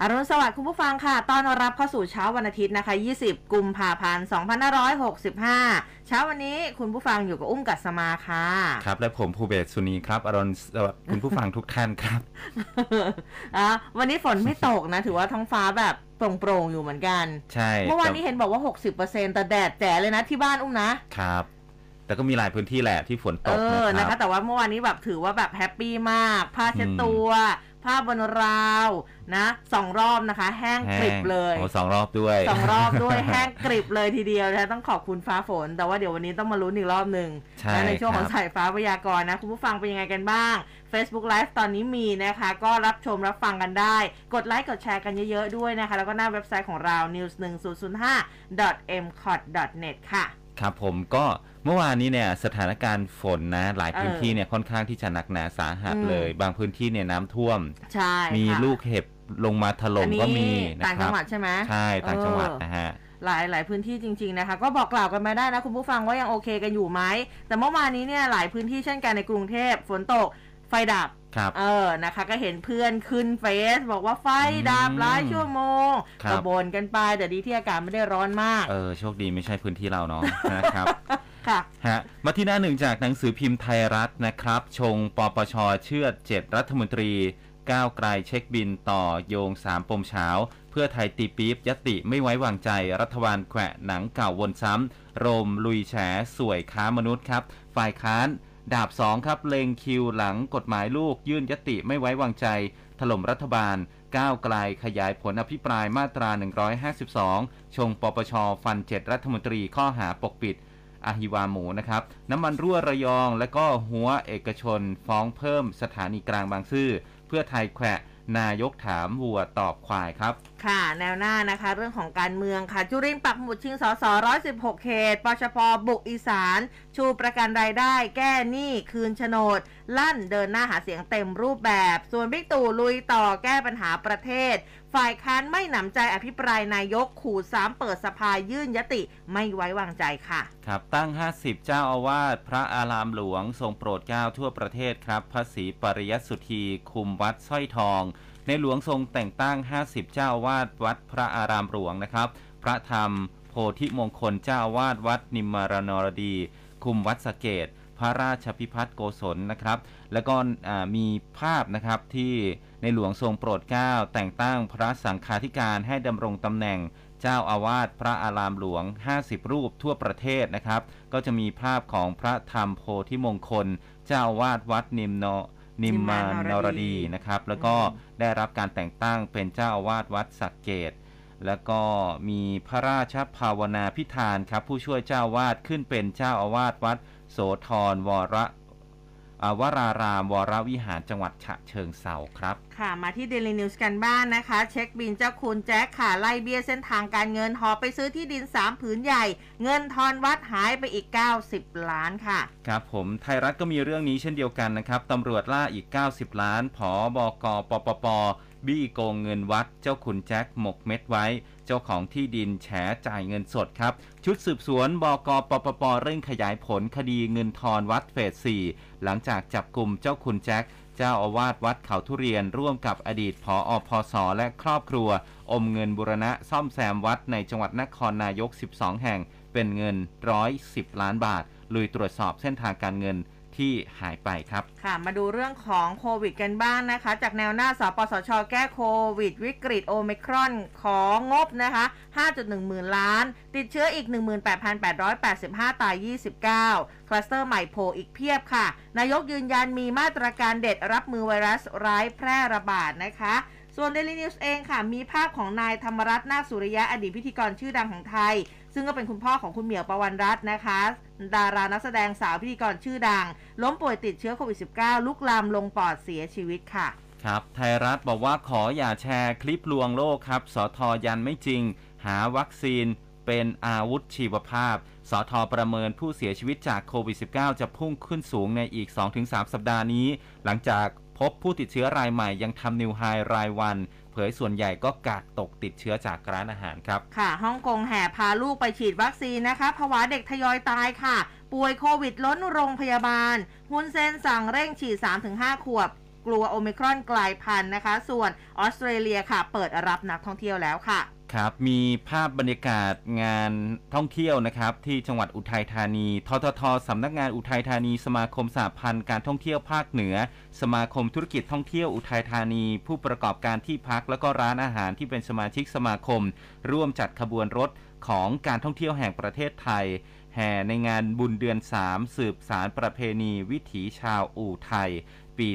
อรุณสวัสดิ์คุณผู้ฟังค่ะต้อนรับเข้าสู่เช้าวันอาทิตย์นะคะ20กุมภาพันธ์2565เช้าวันนี้คุณผู้ฟังอยู่กับอุ้มกัสมาค่ะครับและผมภูเบศสุนีครับอรุณสวัสดิ์คุณผู้ฟังทุกท่านครับวันนี้ฝนไม่ตกนะถือว่าท้องฟ้าแบบโปร่งๆอยู่เหมือนกันใช่เมื่อวานนี้เห็นบอกว่า 60% แต่แดดแจ๋เลยนะที่บ้านอุ้มนะครับแต่ก็มีหลายพื้นที่แหละที่ฝนตกนะคะแต่ว่าเมื่อวานนี้แบบถือว่าแบบแฮปปี้มากผ้าเช็ดตัวผ้าบนราวนะ2รอบนะคะแห้งกริบเลยโอ้2รอบด้วย2รอบด้วยแห้งกริบเลยทีเดียวนะคะต้องขอบคุณฟ้าฝนแต่ว่าเดี๋ยววันนี้ต้องมาลุ้นอีกรอบหนึ่งในช่วงของสายฟ้าพยากรณ์นะคุณผู้ฟังเป็นยังไงกันบ้าง Facebook Live ตอนนี้มีนะคะก็รับชมรับฟังกันได้กดไลค์กดแชร์กันเยอะๆด้วยนะคะแล้วก็หน้าเว็บไซต์ของเรา news1005.mcot.net ค่ะครับผมก็เมื่อวานนี้เนี่ยสถานการณ์ฝนนะหลายพื้นที่เนี่ยค่อนข้างที่จะหนักหนาสาหัสเลยบางพื้นที่เนี่ยน้ำท่วมมีลูกเห็บลงมาถล่มก็มีต่างจังหวัดใช่ไหมใช่ต่างจังหวัดนะฮะหลายพื้นที่จริงๆนะคะก็บอกกล่าวกันมาได้นะคุณผู้ฟังว่ายังโอเคกันอยู่ไหมแต่เมื่อวานนี้เนี่ยหลายพื้นที่เช่นกันในกรุงเทพฝนตกไฟดับนะคะก็เห็นเพื่อนขึ้นเฟซบอกว่าไฟดับหลายชั่วโมงก็บ่นกันไปแต่ดีที่อากาศไม่ได้ร้อนมากโชคดีไม่ใช่พื้นที่เราเนาะนะครับฮะมาที่หน้าหนึ่งจากหนังสือพิมพ์ไทยรัฐนะครับชงปปช.เชื่อ7รัฐมนตรีก้าวไกลเช็คบินต่อโยง3ปมเช้าเพื่อไทยตีปี๊บยัตติไม่ไว้วางใจรัฐบาลแขวะหนังเก่าวนซ้ำโรมลุยแฉสวยค้ามนุษย์ครับฝ่ายค้านดาบ2ครับเล็งคิวหลังกฎหมายลูกยื่นยัตติไม่ไว้วางใจถล่มรัฐบาลก้าวไกลขยายผลอภิปรายมาตรา152ชงปปช.ฟัน7รัฐมนตรีข้อหาปกปิดอาหิวาหมูนะครับน้ำมันรั่วระยองและก็หัวเอกชนฟ้องเพิ่มสถานีกลางบางซื่อเพื่อไทยแขวะนายกถามวัวตอบควายครับค่ะแนวหน้านะคะเรื่องของการเมืองค่ะจุรินทร์ปักหมุดชิงสส116เขตปชป.บุกอีสานชูประกันรายได้แก้หนี้คืนโฉนดลั่นเดินหน้าหาเสียงเต็มรูปแบบส่วนบิ๊กตู่ลุยต่อแก้ปัญหาประเทศฝ่ายค้านไม่หนำใจอภิปรายนายกขู่3เปิดสภายื่นยติไม่ไว้วางใจค่ะครับตั้ง50เจ้าอาวาสพระอารามหลวงทรงโปรดเกล้าทั่วประเทศครับพระศรีปริยัติสุธีคุมวัดสร้อยทองในหลวงทรงแต่งตั้ง50เจ้าอาวาสวัดพระอารามหลวงนะครับพระธรรมโพธิมงคลเจ้าอาวาสวัดนิมมารนรดีคุมวัดสะเกษพระราชพิพัฒน์โกศลนะครับแล้วก็มีภาพนะครับที่ในหลวงทรงโปรดเกล้าแต่งตั้งพระสังฆาธิการให้ดำรงตำแหน่งเจ้าอาวาสพระอารามหลวง50รูปทั่วประเทศนะครับก็จะมีภาพของพระธรรมโพธิมงคลเจ้าอาวาสวัดนิมมานรดีนะครับแล้วก็ได้รับการแต่งตั้งเป็นเจ้าอาวาสวัดสักเกตแล้วก็มีพระราชภาวนาพิธานครับผู้ช่วยเจ้าอาวาสขึ้นเป็นเจ้าอาวาสวัดโสธรวรารามวรวิหารจังหวัดฉะเชิงเทราครับค่ะมาที่เดลี่นิวส์กันบ้านนะคะเช็คบินเจ้าคุณแจ็คค่ะไล่เบี้ยเส้นทางการเงินหอไปซื้อที่ดิน3ผืนใหญ่เงินทอนวัดหายไปอีก90ล้านค่ะครับผมไทยรัฐก็มีเรื่องนี้เช่นเดียวกันนะครับตำรวจล่าอีก90ล้านผบกปปปบี้โกงเงินวัดเจ้าคุณแจ็คหมกเม็ดไว้เจ้าของที่ดินแฉจ่ายเงินสดครับชุดสืบสวนบกปปปเร่งขยายผลคดีเงินทอนวัดเฟส4หลังจากจับกลุ่มเจ้าคุณแจ็คเจ้าอาวาสวัดเขาทุเรียนร่วมกับอดีตผอ.พศ.และครอบครัวอมเงินบูรณะซ่อมแซมวัดในจังหวัดนครนายก12แห่งเป็นเงิน110ล้านบาทลุยตรวจสอบเส้นทางการเงินที่หายไปครับค่ะมาดูเรื่องของโควิดกันบ้างนะคะจากแนวหน้าสปสช.แก้โควิดวิกฤตโอไมครอนของงบนะคะ 5.1 หมื่นล้านติดเชื้ออีก 18,885 ตาย 29 คลัสเตอร์ใหม่โผล่อีกเพียบค่ะนายกยืนยันมีมาตรการเด็ดรับมือไวรัสร้ายแพร่ระบาดนะคะส่วน Daily News เองค่ะมีภาพของนายธรรมรัตน์นาคสุริยะอดีตพิธีกรชื่อดังของไทยซึ่งก็เป็นคุณพ่อของคุณเหมียวปวรรณรัตน์นะคะดารานักแสดงสาวพิธีกรชื่อดังล้มป่วยติดเชื้อโควิด -19 ลุกลามลงปอดเสียชีวิตค่ะครับไทยรัฐบอกว่าขออย่าแชร์คลิปลวงโลกครับสท.ยันไม่จริงหาวัคซีนเป็นอาวุธชีวภาพสท.ประเมินผู้เสียชีวิตจากโควิด -19 จะพุ่งขึ้นสูงในอีก 2-3 สัปดาห์นี้หลังจากพบผู้ติดเชื้อรายใหม่ยังทำนิวไฮรายวัน เผยส่วนใหญ่ก็กากตกติดเชื้อจากร้านอาหารครับค่ะฮ่องกงแห่พาลูกไปฉีดวัคซีนนะคะภาวะเด็กทยอยตายค่ะป่วยโควิดล้นโรงพยาบาลฮุนเซนสั่งเร่งฉีด 3-5 ขวบกลัวโอมิครอนกลายพันธุ์นะคะส่วนออสเตรเลียค่ะเปิดรับนักท่องเที่ยวแล้วค่ะครับมีภาพบรรยากาศงานท่องเที่ยวนะครับที่จังหวัดอุทัยธานีททท.สำนักงานอุทัยธานีสมาคมสหพันธ์การท่องเที่ยวภาคเหนือสมาคมธุรกิจท่องเที่ยวอุทัยธานีผู้ประกอบการที่พักและก็ร้านอาหารที่เป็นสมาชิกสมาคมร่วมจัดขบวนรถของการท่องเที่ยวแห่งประเทศไทยแห่ในงานบุญเดือน3สืบสานประเพณีวิถีชาวอู่ไทยปี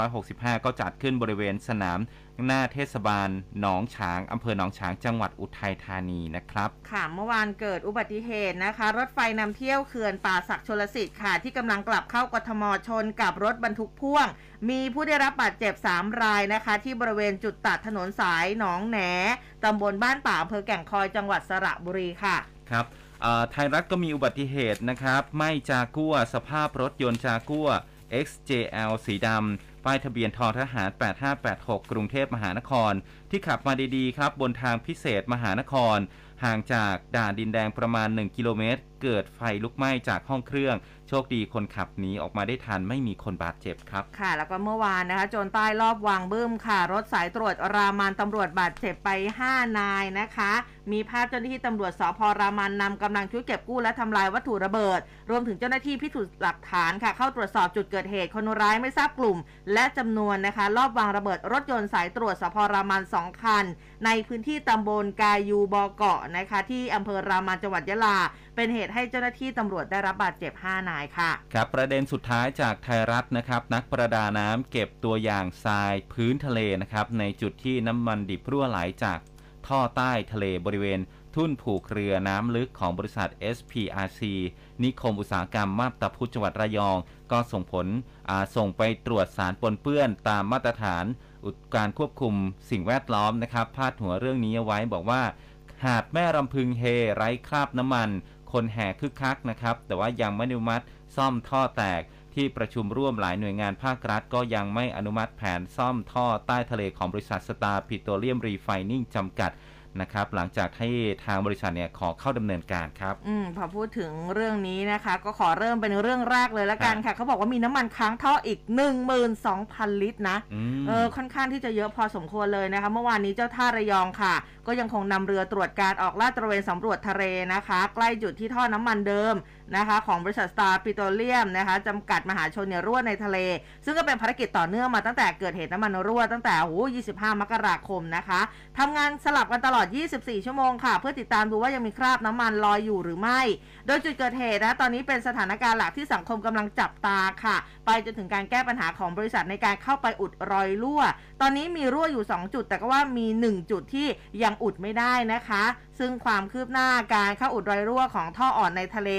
2565ก็จัดขึ้นบริเวณสนามหน้าเทศบาลหนองฉางอำเภอหนองฉางจังหวัดอุทัยธานีนะครับค่ะเมื่อวานเกิดอุบัติเหตุนะคะรถไฟนำเที่ยวเขื่อนป่าศักดิ์ชลสิทธิ์ค่ะที่กำลังกลับเข้ากทมชนกับรถบรรทุกพ่วงมีผู้ได้รับบาดเจ็บ3รายนะคะที่บริเวณจุดตัดถนนสายหนองแหนตำบลบ้านป่าอำเภอแก่งคอยจังหวัดสระบุรีค่ะครับไทยรัฐก็มีอุบัติเหตุนะครับไหม้จากัวสภาพรถยนต์จากัวXJL สีดำป้ายทะเบียนททหาร8586กรุงเทพมหานครที่ขับมาดีๆครับบนทางพิเศษมหานครห่างจากด่านดินแดงประมาณ1กิโลเมตรเกิดไฟลุกไหม้จากห้องเครื่องโชคดีคนขับหนีออกมาได้ทันไม่มีคนบาดเจ็บครับค่ะแล้วก็เมื่อวานนะคะโจรใต้ลอบวางบึ้มค่ะรถสายตรวจรามันตำรวจบาดเจ็บไป5นายนะคะมีภาพเจ้าหน้าที่ตำรวจสภ.รามันนำกำลังชุดเก็บกู้และทำลายวัตถุระเบิดรวมถึงเจ้าหน้าที่พิสูจน์หลักฐานค่ะเข้าตรวจสอบจุดเกิดเหตุคนร้ายไม่ทราบกลุ่มและจำนวนนะคะลอบวางระเบิดรถยนต์สายตรวจสภ.รามัน2คันในพื้นที่ตำบลกายูบอเกาะนะคะที่อำเภอรามันจังหวัดยะลาเป็นเหตุให้เจ้าหน้าที่ตำรวจได้รับบาดเจ็บ5นายค่ะครับประเด็นสุดท้ายจากไทยรัฐนะครับนักประดาน้ำเก็บตัวอย่างทรายพื้นทะเลนะครับในจุดที่น้ำมันดิบรั่วไหลจากท่อใต้ทะเลบริเวณทุ่นผูกเรือน้ำลึกของบริษัท SPRC นิคมอุตสาหกรรมมาบตาพุธจังหวัดระยองก็ส่งผลส่งไปตรวจสารปนเปื้อนตามมาตรฐานการควบคุมสิ่งแวดล้อมนะครับพาดหัวเรื่องนี้เอาไว้บอกว่าหาดแม่รำพึงเฮไร้คราบน้ำมันคนแห่คึกคักนะครับแต่ว่ายังไม่อนุมัติซ่อมท่อแตกที่ประชุมร่วมหลายหน่วยงานภาครัฐก็ยังไม่อนุมัติแผนซ่อมท่อใต้ทะเลของบริษัทสตาร์ปิโตรเลียมรีไฟนิ่งจำกัดนะครับหลังจากให้ทางบริษัทเนี่ยขอเข้าดำเนินการครับพอพูดถึงเรื่องนี้นะคะก็ขอเริ่มเป็นเรื่องแรกเลยละกันค่ะเขาบอกว่ามีน้ำมันค้างท่ออีก 12,000 ลิตรนะค่อนข้างที่จะเยอะพอสมควรเลยนะคะเมื่อวานนี้เจ้าท่าระยองค่ะก็ยังคงนำเรือตรวจการออกลาดตระเวนสำรวจทะเลนะคะใกล้จุดที่ท่อน้ำมันเดิมนะคะของบริษัทสตาร์ปิโตรเลียมนะคะจำกัดมหาชนเนี่ยรั่วในทะเลซึ่งก็เป็นภารกิจต่อเนื่องมาตั้งแต่เกิดเหตุน้ำมันรั่วตั้งแต่25มกราคมนะคะทำงานสลับกันตลอด24ชั่วโมงค่ะเพื่อติดตามดูว่ายังมีคราบน้ำมันลอยอยู่หรือไม่โดยจุดเกิดเหตุนะตอนนี้เป็นสถานการณ์หลักที่สังคมกำลังจับตาค่ะไปจนถึงการแก้ปัญหาของบริษัทในการเข้าไปอุดรอยรั่วตอนนี้มีรั่วอยู่2จุดแต่ก็ว่ามี1จุดที่ยังอุดไม่ได้นะคะซึ่งความคืบหน้าการเข้าอุดรอยรั่วของท่ออ่อนในทะเล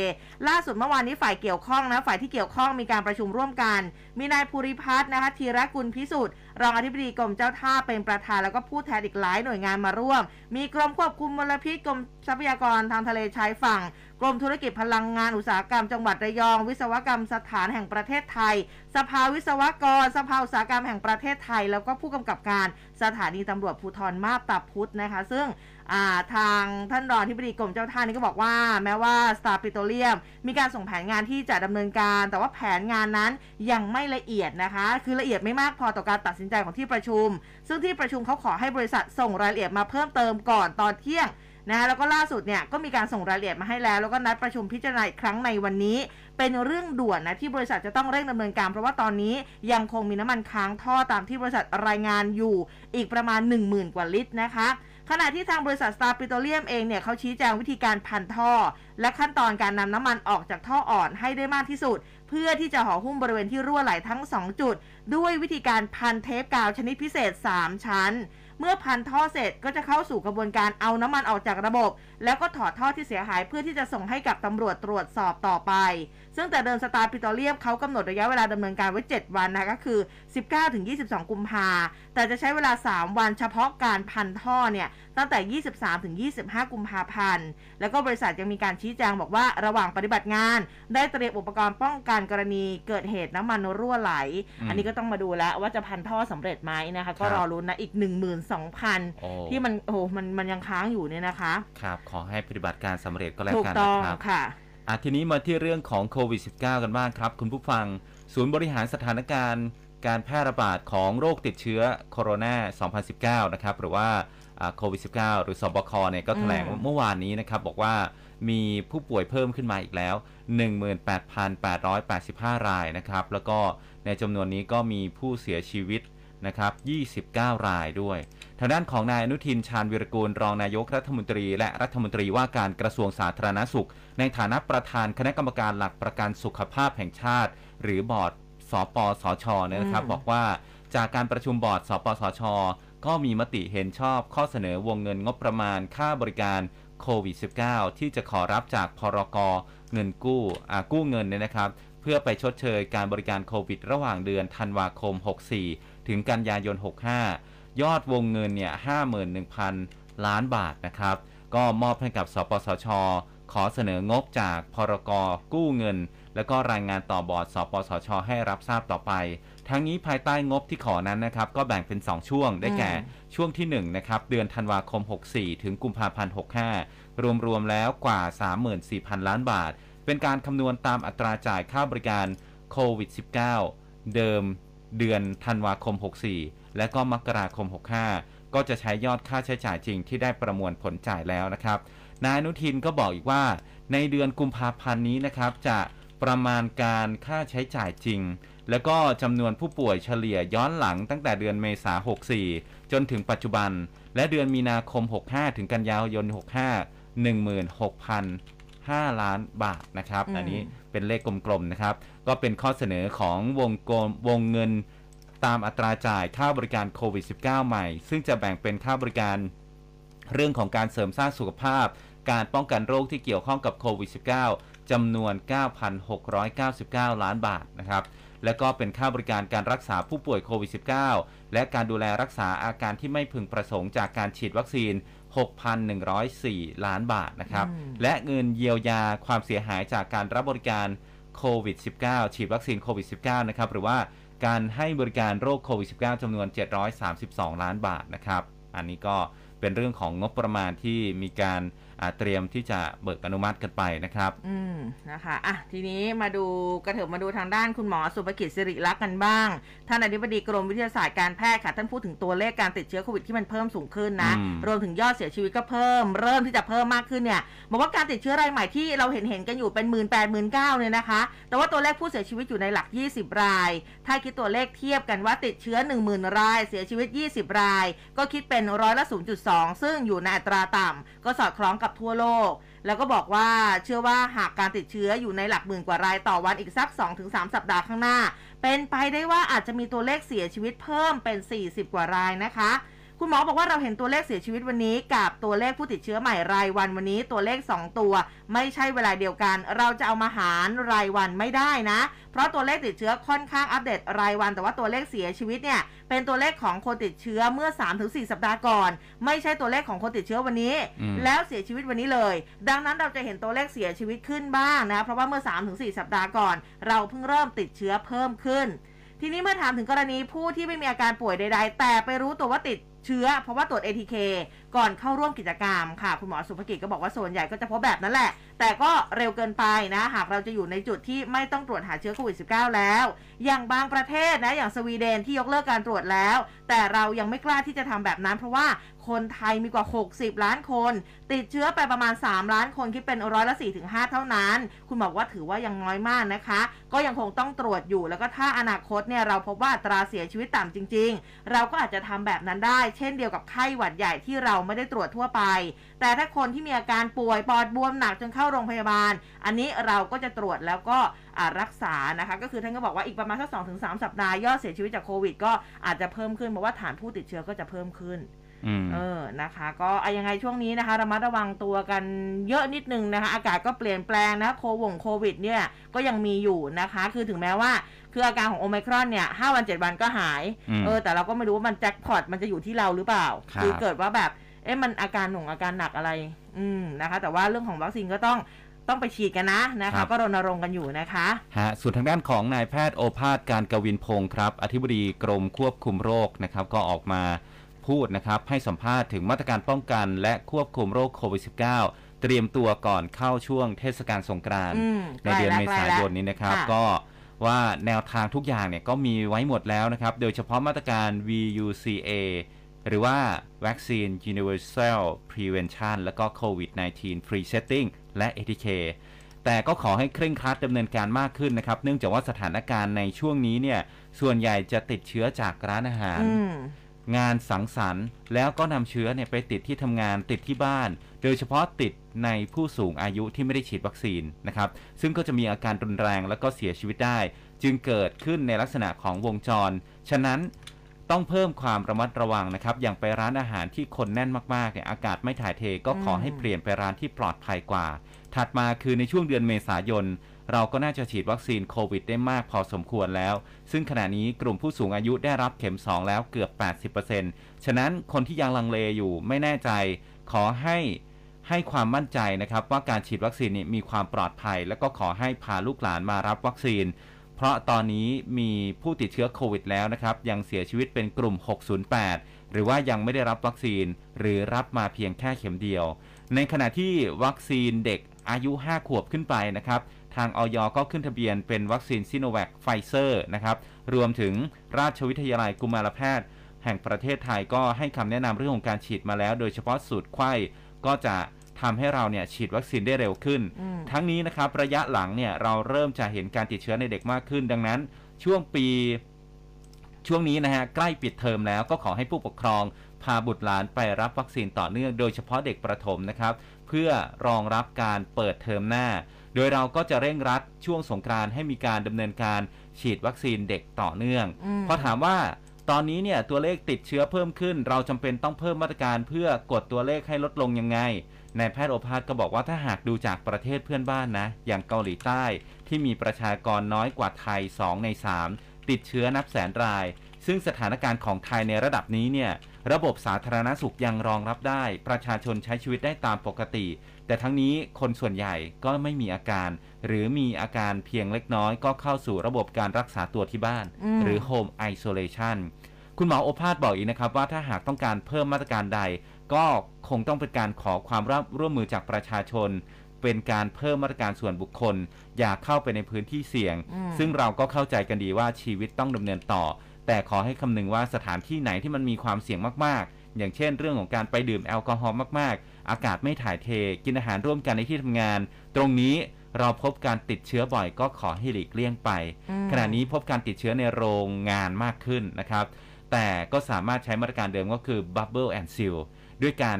ล่าสุดเมื่อวานนี้ฝ่ายเกี่ยวข้องนะฝ่ายที่เกี่ยวข้องมีการประชุมร่วมกันมีนายภูริพัฒน์นะคะธีรกุลพิสุทธิ์รองอธิบดีกรมเจ้าท่าเป็นประธานแล้วก็ผู้แทนอีกหลายหน่วยงานมาร่วมมีกรมควบคุมมลพิษกรมทรัพยากรทางทะเลชายฝั่งกรมธุรกิจพลังงานอุตสาหกรรมจังหวัดระยองวิศวกรรมสถานแห่งประเทศไทยสภาวิศวกรสภาอุตสาหกรรมแห่งประเทศไทยแล้วก็ผู้กำกับการสถานีตำรวจภูธรมาบตาพุธนะคะซึ่งทางท่านรองอธิบดีกรมเจ้าท่านี่ก็บอกว่าแม้ว่าสตาร์ปิโตรเลียมมีการส่งแผนงานที่จะดำเนินการแต่ว่าแผนงานนั้นยังไม่ละเอียดนะคะคือละเอียดไม่มากพอต่อการตัดสินใจของที่ประชุมซึ่งที่ประชุมเขาขอให้บริษัทส่งรายละเอียดมาเพิ่มเติมก่อนตอนเที่ยงนะแล้วก็ล่าสุดเนี่ยก็มีการส่งรายละเอียดมาให้แล้วแล้วก็นัดประชุมพิจารณาอีกครั้งในวันนี้เป็นเรื่องด่วนนะที่บริษัทจะต้องเร่งดำเนินการเพราะว่าตอนนี้ยังคงมีน้ำมันค้างท่อตามที่บริษัทรายงานอยู่อีกประมาณ 10,000 กว่าลิตรนะคะขณะที่ทางบริษัทสตาร์ปิโตรเลียมเองเนี่ยเขาชี้แจงวิธีการพันท่อและขั้นตอนการนำน้ำมันออกจากท่ออ่อนให้ได้มากที่สุดเพื่อที่จะห่อหุ้มบริเวณที่รั่วไหลทั้ง2จุดด้วยวิธีการพันเทปกาวชนิดพิเศษ3ชั้นเมื่อพันท่อเสร็จก็จะเข้าสู่กระบวนการเอาน้ำมันออกจากระบบแล้วก็ถอดท่อที่เสียหายเพื่อที่จะส่งให้กับตำรวจตรวจสอบต่อไปซึ่งแต่เดิมสตาร์ปิโตรเลียมเขากำหนดระยะเวลาดำเนินการไว้7วันนะก็คือ 19-22 กุมภาพันธ์แต่จะใช้เวลา3วันเฉพาะการพันท่อเนี่ยตั้งแต่ 23-25 กุมภาพันธ์แล้วก็บริษัทยังมีการชี้แจงบอกว่าระหว่างปฏิบัติงานได้เตรียมอุปกรณ์ป้องกันกรณีเกิดเหตุน้ำมันรั่วไหลอันนี้ก็ต้องมาดูแล้วว่าจะพันท่อสำเร็จไหมนะคะก็รอลุ้นนะอีก 12,000 2,000 ที่มันมันยังค้างอยู่เนี่ยนะคะครับขอให้ปฏิบัติการสำเร็จก็แล้วกันนะครับค่ะทีนี้มาที่เรื่องของโควิด -19 กันบ้างครับคุณผู้ฟังศูนย์บริหารสถานการณ์การแพร่ระบาดของโรคติดเชื้อโคโรนา2019นะครับหรือว่าโควิด -19 หรือสบคเนี่ยก็แถลงเมื่อวานนี้นะครับบอกว่ามีผู้ป่วยเพิ่มขึ้นมาอีกแล้ว 18,885 รายนะครับแล้วก็ในจำนวนนี้ก็มีผู้เสียชีวิตนะครับ29รายด้วยทางด้านของนายอนุทินชาญวิรกูลรองนายกรัฐมนตรีและรัฐมนตรีว่าการกระทรวงสาธารณสุขในฐานะประธานคณะกรรมการหลักประกันสุขภาพแห่งชาติหรือบอร์ดสปสชนะครับบอกว่าจากการประชุมบอร์ดสปสชก็มีมติเห็นชอบข้อเสนอวงเงินงบประมาณค่าบริการโควิด -19 ที่จะขอรับจากพรก.เงินกู้เงินเนี่ยนะครับเพื่อไปชดเชยการบริการโควิดระหว่างเดือนธันวาคม64ถึงกันยายน65ยอดวงเงินเนี่ย 51,000 ล้านบาทนะครับก็มอบให้กับสปสช.ขอเสนองบจากพรก.กู้เงินแล้วก็รายงานต่อบอร์ดสปสช.ให้รับทราบต่อไปทั้งนี้ภายใต้งบที่ขอนั้นนะครับก็แบ่งเป็น2ช่วงได้แก่ช่วงที่1นะครับเดือนธันวาคม64ถึงกุมภาพันธ์65รวมแล้วกว่า 34,000 ล้านบาทเป็นการคำนวณตามอัตราจ่ายค่าบริการโควิด -19 เดิมเดือนธันวาคม64และก็มกราคม65ก็จะใช้ยอดค่าใช้จ่ายจริงที่ได้ประมวลผลจ่ายแล้วนะครับนายอนุทินก็บอกอีกว่าในเดือนกุมภาพันธ์นี้นะครับจะประมาณการค่าใช้จ่ายจริงแล้วก็จำนวนผู้ป่วยเฉลี่ยย้อนหลังตั้งแต่เดือนเมษายน64จนถึงปัจจุบันและเดือนมีนาคม65ถึงกันยายน65 16,005 ล้านบาทนะครับอันนี้เป็นเลขกลมๆนะครับก็เป็นข้อเสนอของวงเงินตามอัตราจ่ายค่าบริการโควิด -19 ใหม่ซึ่งจะแบ่งเป็นค่าบริการเรื่องของการเสริมสร้างสุขภาพการป้องกันโรคที่เกี่ยวข้องกับโควิด -19 จำนวน 9,699 ล้านบาทนะครับและก็เป็นค่าบริการการรักษาผู้ป่วยโควิด -19 และการดูแลรักษาอาการที่ไม่พึงประสงค์จากการฉีดวัคซีน 6,104 ล้านบาทนะครับและเงินเยียวยาความเสียหายจากการรับบริการโควิด -19 ฉีดวัคซีนโควิด -19 นะครับหรือว่าการให้บริการโรคโควิด -19 จำนวน732ล้านบาทนะครับอันนี้ก็เป็นเรื่องของงบประมาณที่มีการเตรียมที่จะเบิกอนุมัติกันไปนะครับนะคะทีนี้มาดูกระเถิบมาดูทางด้านคุณหมอสุภกิจสิริลักษณ์กันบ้างท่านอธิบดีกรมวิทยาศาสตร์การแพทย์ค่ะท่านพูดถึงตัวเลขการติดเชื้อโควิดที่มันเพิ่มสูงขึ้นนะรวมถึงยอดเสียชีวิตก็เริ่มที่จะเพิ่มมากขึ้นเนี่ยบอกว่าการติดเชื้อรายใหม่ที่เราเห็นกันอยู่เป็น18,000-19,000เนี่ยนะคะแต่ว่าตัวเลขผู้เสียชีวิตอยู่ในหลัก20รายถ้าคิดตัวเลขเทียบกันว่าติดเชื้อ 10,000 รายเสียชีวิต20รายก็คิดเป็นร้อยละ 0.2 ซึ่งอยู่ในอัตราต่ำก็สอดคล้องกับทั่วโลกแล้วก็บอกว่าเชื่อว่าหากการติดเชื้ออยู่ในหลักหมื่นกว่ารายต่อวันอีกสัก 2-3 สัปดาห์ข้างหน้าเป็นไปได้ว่าอาจจะมีตัวเลขเสียชีวิตเพิ่มเป็น40กว่ารายนะคะคุณหมอบอกว่าเราเห็นตัวเลขเสียชีวิตวันนี้กับตัวเลขผู้ติดเชื้อใหม่รายวันวันนี้ตัวเลข2ตัวไม่ใช่เวลาเดียวกันเราจะเอามาหารรายวันไม่ได้นะเพราะตัวเลขติดเชื้อค่อนข้างอัปเดตรายวันแต่ว่าตัวเลขเสียชีวิตเนี่ยเป็นตัวเลขของคนติดเชื้อเมื่อ 3-4 สัปดาห์ก่อนไม่ใช่ตัวเลขของคนติดเชื้อวันนี้แล้วเสียชีวิตวันนี้เลยดังนั้นเราจะเห็นตัวเลขเสียชีวิตขึ้นบ้างนะเพราะว่าเมื่อ 3-4 สัปดาห์ก่อนเราเพิ่งเริ่มติดเชื้อเพิ่มขึ้นทีนี้เมื่อถามถึงกรณีผู้ที่ไม่มีอาการป่วยใดๆแต่ไปรู้ตัวว่าติดเชื้อเพราะว่าตรวจ ATK ก่อนเข้าร่วมกิจกรรมค่ะคุณหมอสุภกิจก็บอกว่าส่วนใหญ่ก็จะพบแบบนั้นแหละแต่ก็เร็วเกินไปนะหากเราจะอยู่ในจุดที่ไม่ต้องตรวจหาเชื้อโควิด -19 แล้วอย่างบางประเทศนะอย่างสวีเดนที่ยกเลิกการตรวจแล้วแต่เรายังไม่กล้าที่จะทำแบบนั้นเพราะว่าคนไทยมีกว่า60ล้านคนติดเชื้อไปประมาณ3ล้านคนคิดเป็นร้อยละ 4-5 เท่านั้นคุณบอกว่าถือว่ายังน้อยมากนะคะก็ยังคงต้องตรวจอยู่แล้วก็ถ้าอนาคตเนี่ยเราพบว่าอัตราเสียชีวิตต่ำจริงๆเราก็อาจจะทำแบบนั้นได้เช่นเดียวกับไข้หวัดใหญ่ที่เราไม่ได้ตรวจทั่วไปแต่ถ้าคนที่มีอาการป่วยปอดบวมหนักจนเข้าโรงพยาบาลอันนี้เราก็จะตรวจแล้วก็รักษานะคะก็คือท่านก็บอกว่าอีกประมาณสัก 2-3 สัปดาห์ยอดเสียชีวิตจากโควิดก็อาจจะเพิ่มขึ้นเพราะว่าฐานผู้ติดเชื้อก็จะเพิ่มขึ้นนะคะก็ยังไงช่วงนี้นะคะระมัดระวังตัวกันเยอะนิดนึงนะคะอากาศก็เปลี่ยนแปลงนะโควิดเนี่ยก็ยังมีอยู่นะคะคือถึงแม้ว่าคืออาการของโอไมครอนเนี่ย5 วัน 7 วันก็หายแต่เราก็ไม่รู้ว่ามันแจ็คพอตมันจะอยู่ที่เราหรือเปล่าคือเกิดว่าแบบมันอาการหนักอะไรนะคะแต่ว่าเรื่องของวัคซีนก็ต้องไปฉีดกันนะคะก็รณรงค์กันอยู่นะคะส่วนทางด้านของนายแพทย์โอภาสการกวินพงศ์ครับอธิบดีกรมควบคุมโรคนะครับก็ออกมา พูดนะครับให้สัมภาษณ์ถึงมาตรการป้องกันและควบคุมโรคโควิด -19 เตรียมตัวก่อนเข้าช่วงเทศกาลสงกรานต์ในเดือนเมษายนนี้นะครับก็ว่าแนวทางทุกอย่างเนี่ยก็มีไว้หมดแล้วนะครับโดยเฉพาะมาตรการ VUCA หรือว่า Vaccine Universal Prevention แล้วก็ COVID-19 Free Setting และ ATK แต่ก็ขอให้เคร่งครัดดำเนินการมากขึ้นนะครับเนื่องจากว่าสถานการณ์ในช่วงนี้เนี่ยส่วนใหญ่จะติดเชื้อจากร้านอาหารงานสังสรรค์แล้วก็นำเชื้อเนี่ยไปติดที่ทำงานติดที่บ้านโดยเฉพาะติดในผู้สูงอายุที่ไม่ได้ฉีดวัคซีนนะครับซึ่งก็จะมีอาการรุนแรงและก็เสียชีวิตได้จึงเกิดขึ้นในลักษณะของวงจรฉะนั้นต้องเพิ่มความระมัดระวังนะครับอย่างไปร้านอาหารที่คนแน่นมากๆเนี่ยอากาศไม่ถ่ายเทก็ขอให้เปลี่ยนไปร้านที่ปลอดภัยกว่าถัดมาคือในช่วงเดือนเมษายนเราก็น่าจะฉีดวัคซีนโควิดได้มากพอสมควรแล้วซึ่งขณะนี้กลุ่มผู้สูงอายุได้รับเข็ม2แล้วเกือบ 80% ฉะนั้นคนที่ยังลังเลอยู่ไม่แน่ใจขอให้ความมั่นใจนะครับว่าการฉีดวัคซีนนี่มีความปลอดภัยและก็ขอให้พาลูกหลานมารับวัคซีนเพราะตอนนี้มีผู้ติดเชื้อโควิดแล้วนะครับยังเสียชีวิตเป็นกลุ่ม608หรือว่ายังไม่ได้รับวัคซีนหรือรับมาเพียงแค่เข็มเดียวในขณะที่วัคซีนเด็กอายุ5ขวบขึ้นไปนะครับทางอย.ก็ขึ้นทะเบียนเป็นวัคซีนซิโนแวคไฟเซอร์นะครับรวมถึงราชวิทยาลัยกุมารแพทย์แห่งประเทศไทยก็ให้คำแนะนำเรื่องของการฉีดมาแล้วโดยเฉพาะสูตรไข้ก็จะทำให้เราเนี่ยฉีดวัคซีนได้เร็วขึ้นทั้งนี้นะครับระยะหลังเนี่ยเราเริ่มจะเห็นการติดเชื้อในเด็กมากขึ้นดังนั้นช่วงนี้นะฮะใกล้ปิดเทอมแล้วก็ขอให้ผู้ปกครองพาบุตรหลานไปรับวัคซีนต่อเนื่องโดยเฉพาะเด็กประถมนะครับเพื่อรองรับการเปิดเทอมหน้าโดยเราก็จะเร่งรัดช่วงสงกรานต์ให้มีการดำเนินการฉีดวัคซีนเด็กต่อเนื่องพอถามว่าตอนนี้เนี่ยตัวเลขติดเชื้อเพิ่มขึ้นเราจำเป็นต้องเพิ่มมาตรการเพื่อกดตัวเลขให้ลดลงยังไงนายแพทย์โอภาสก็บอกว่าถ้าหากดูจากประเทศเพื่อนบ้านนะอย่างเกาหลีใต้ที่มีประชากรน้อยกว่าไทย2 ใน 3ติดเชื้อนับแสนรายซึ่งสถานการณ์ของไทยในระดับนี้เนี่ยระบบสาธารณสุขยังรองรับได้ประชาชนใช้ชีวิตได้ตามปกติแต่ทั้งนี้คนส่วนใหญ่ก็ไม่มีอาการหรือมีอาการเพียงเล็กน้อยก็เข้าสู่ระบบการรักษาตัวที่บ้านหรือ Home Isolation คุณหมอโอภาสบอกอีกนะครับว่าถ้าหากต้องการเพิ่มมาตรการใดก็คงต้องเป็นการขอความร่วมมือจากประชาชนเป็นการเพิ่มมาตรการส่วนบุคคลอย่าเข้าไปในพื้นที่เสี่ยงซึ่งเราก็เข้าใจกันดีว่าชีวิตต้องดำเนินต่อแต่ขอให้คำนึงว่าสถานที่ไหนที่มันมีความเสี่ยงมากๆอย่างเช่นเรื่องของการไปดื่มแอลกอฮอล์มากๆอากาศไม่ถ่ายเทกินอาหารร่วมกันในที่ทำงานตรงนี้เราพบการติดเชื้อบ่อยก็ขอให้หลีกเลี่ยงไปขณะนี้พบการติดเชื้อในโรงงานมากขึ้นนะครับแต่ก็สามารถใช้มาตรการเดิมก็คือ Bubble and Seal ด้วยการ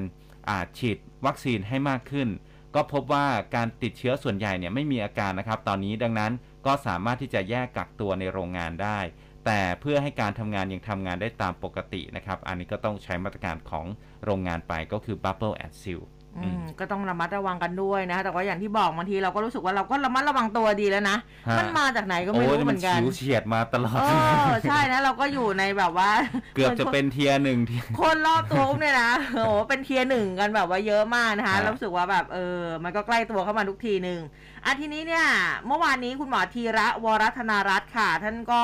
ฉีดวัคซีนให้มากขึ้นก็พบว่าการติดเชื้อส่วนใหญ่เนี่ยไม่มีอาการนะครับตอนนี้ดังนั้นก็สามารถที่จะแยกกักตัวในโรงงานได้แต่เพื่อให้การทำงานยังทำงานได้ตามปกตินะครับอันนี้ก็ต้องใช้มาตรการของโรงงานไปก็คือ Bubble and Seal ก็ต้องระมัดระวังกันด้วยนะแต่ว่าอย่างที่บอกบางทีเราก็รู้สึกว่าเราก็ระมัดระวังตัวดีแล้วนะมันมาจากไหนก็ไม่รู้เหมือนกันเฉียดมาตลอดใช่นะเราก็อยู่ในแบบว่าเกือบจะเป็นเทียร์หนึ่งคนรอบตัวเนี่ยนะโอ้โหเป็นเทียร์หนึ่งกันแบบว่าเยอะมากนะคะเรารู้สึกว่าแบบมันก็ใกล้ตัวเข้ามาทุกทีนึงทีนี้เนี่ยเมื่อวานนี้คุณหมอธีระวรธนารัตน์ค่ะท่านก็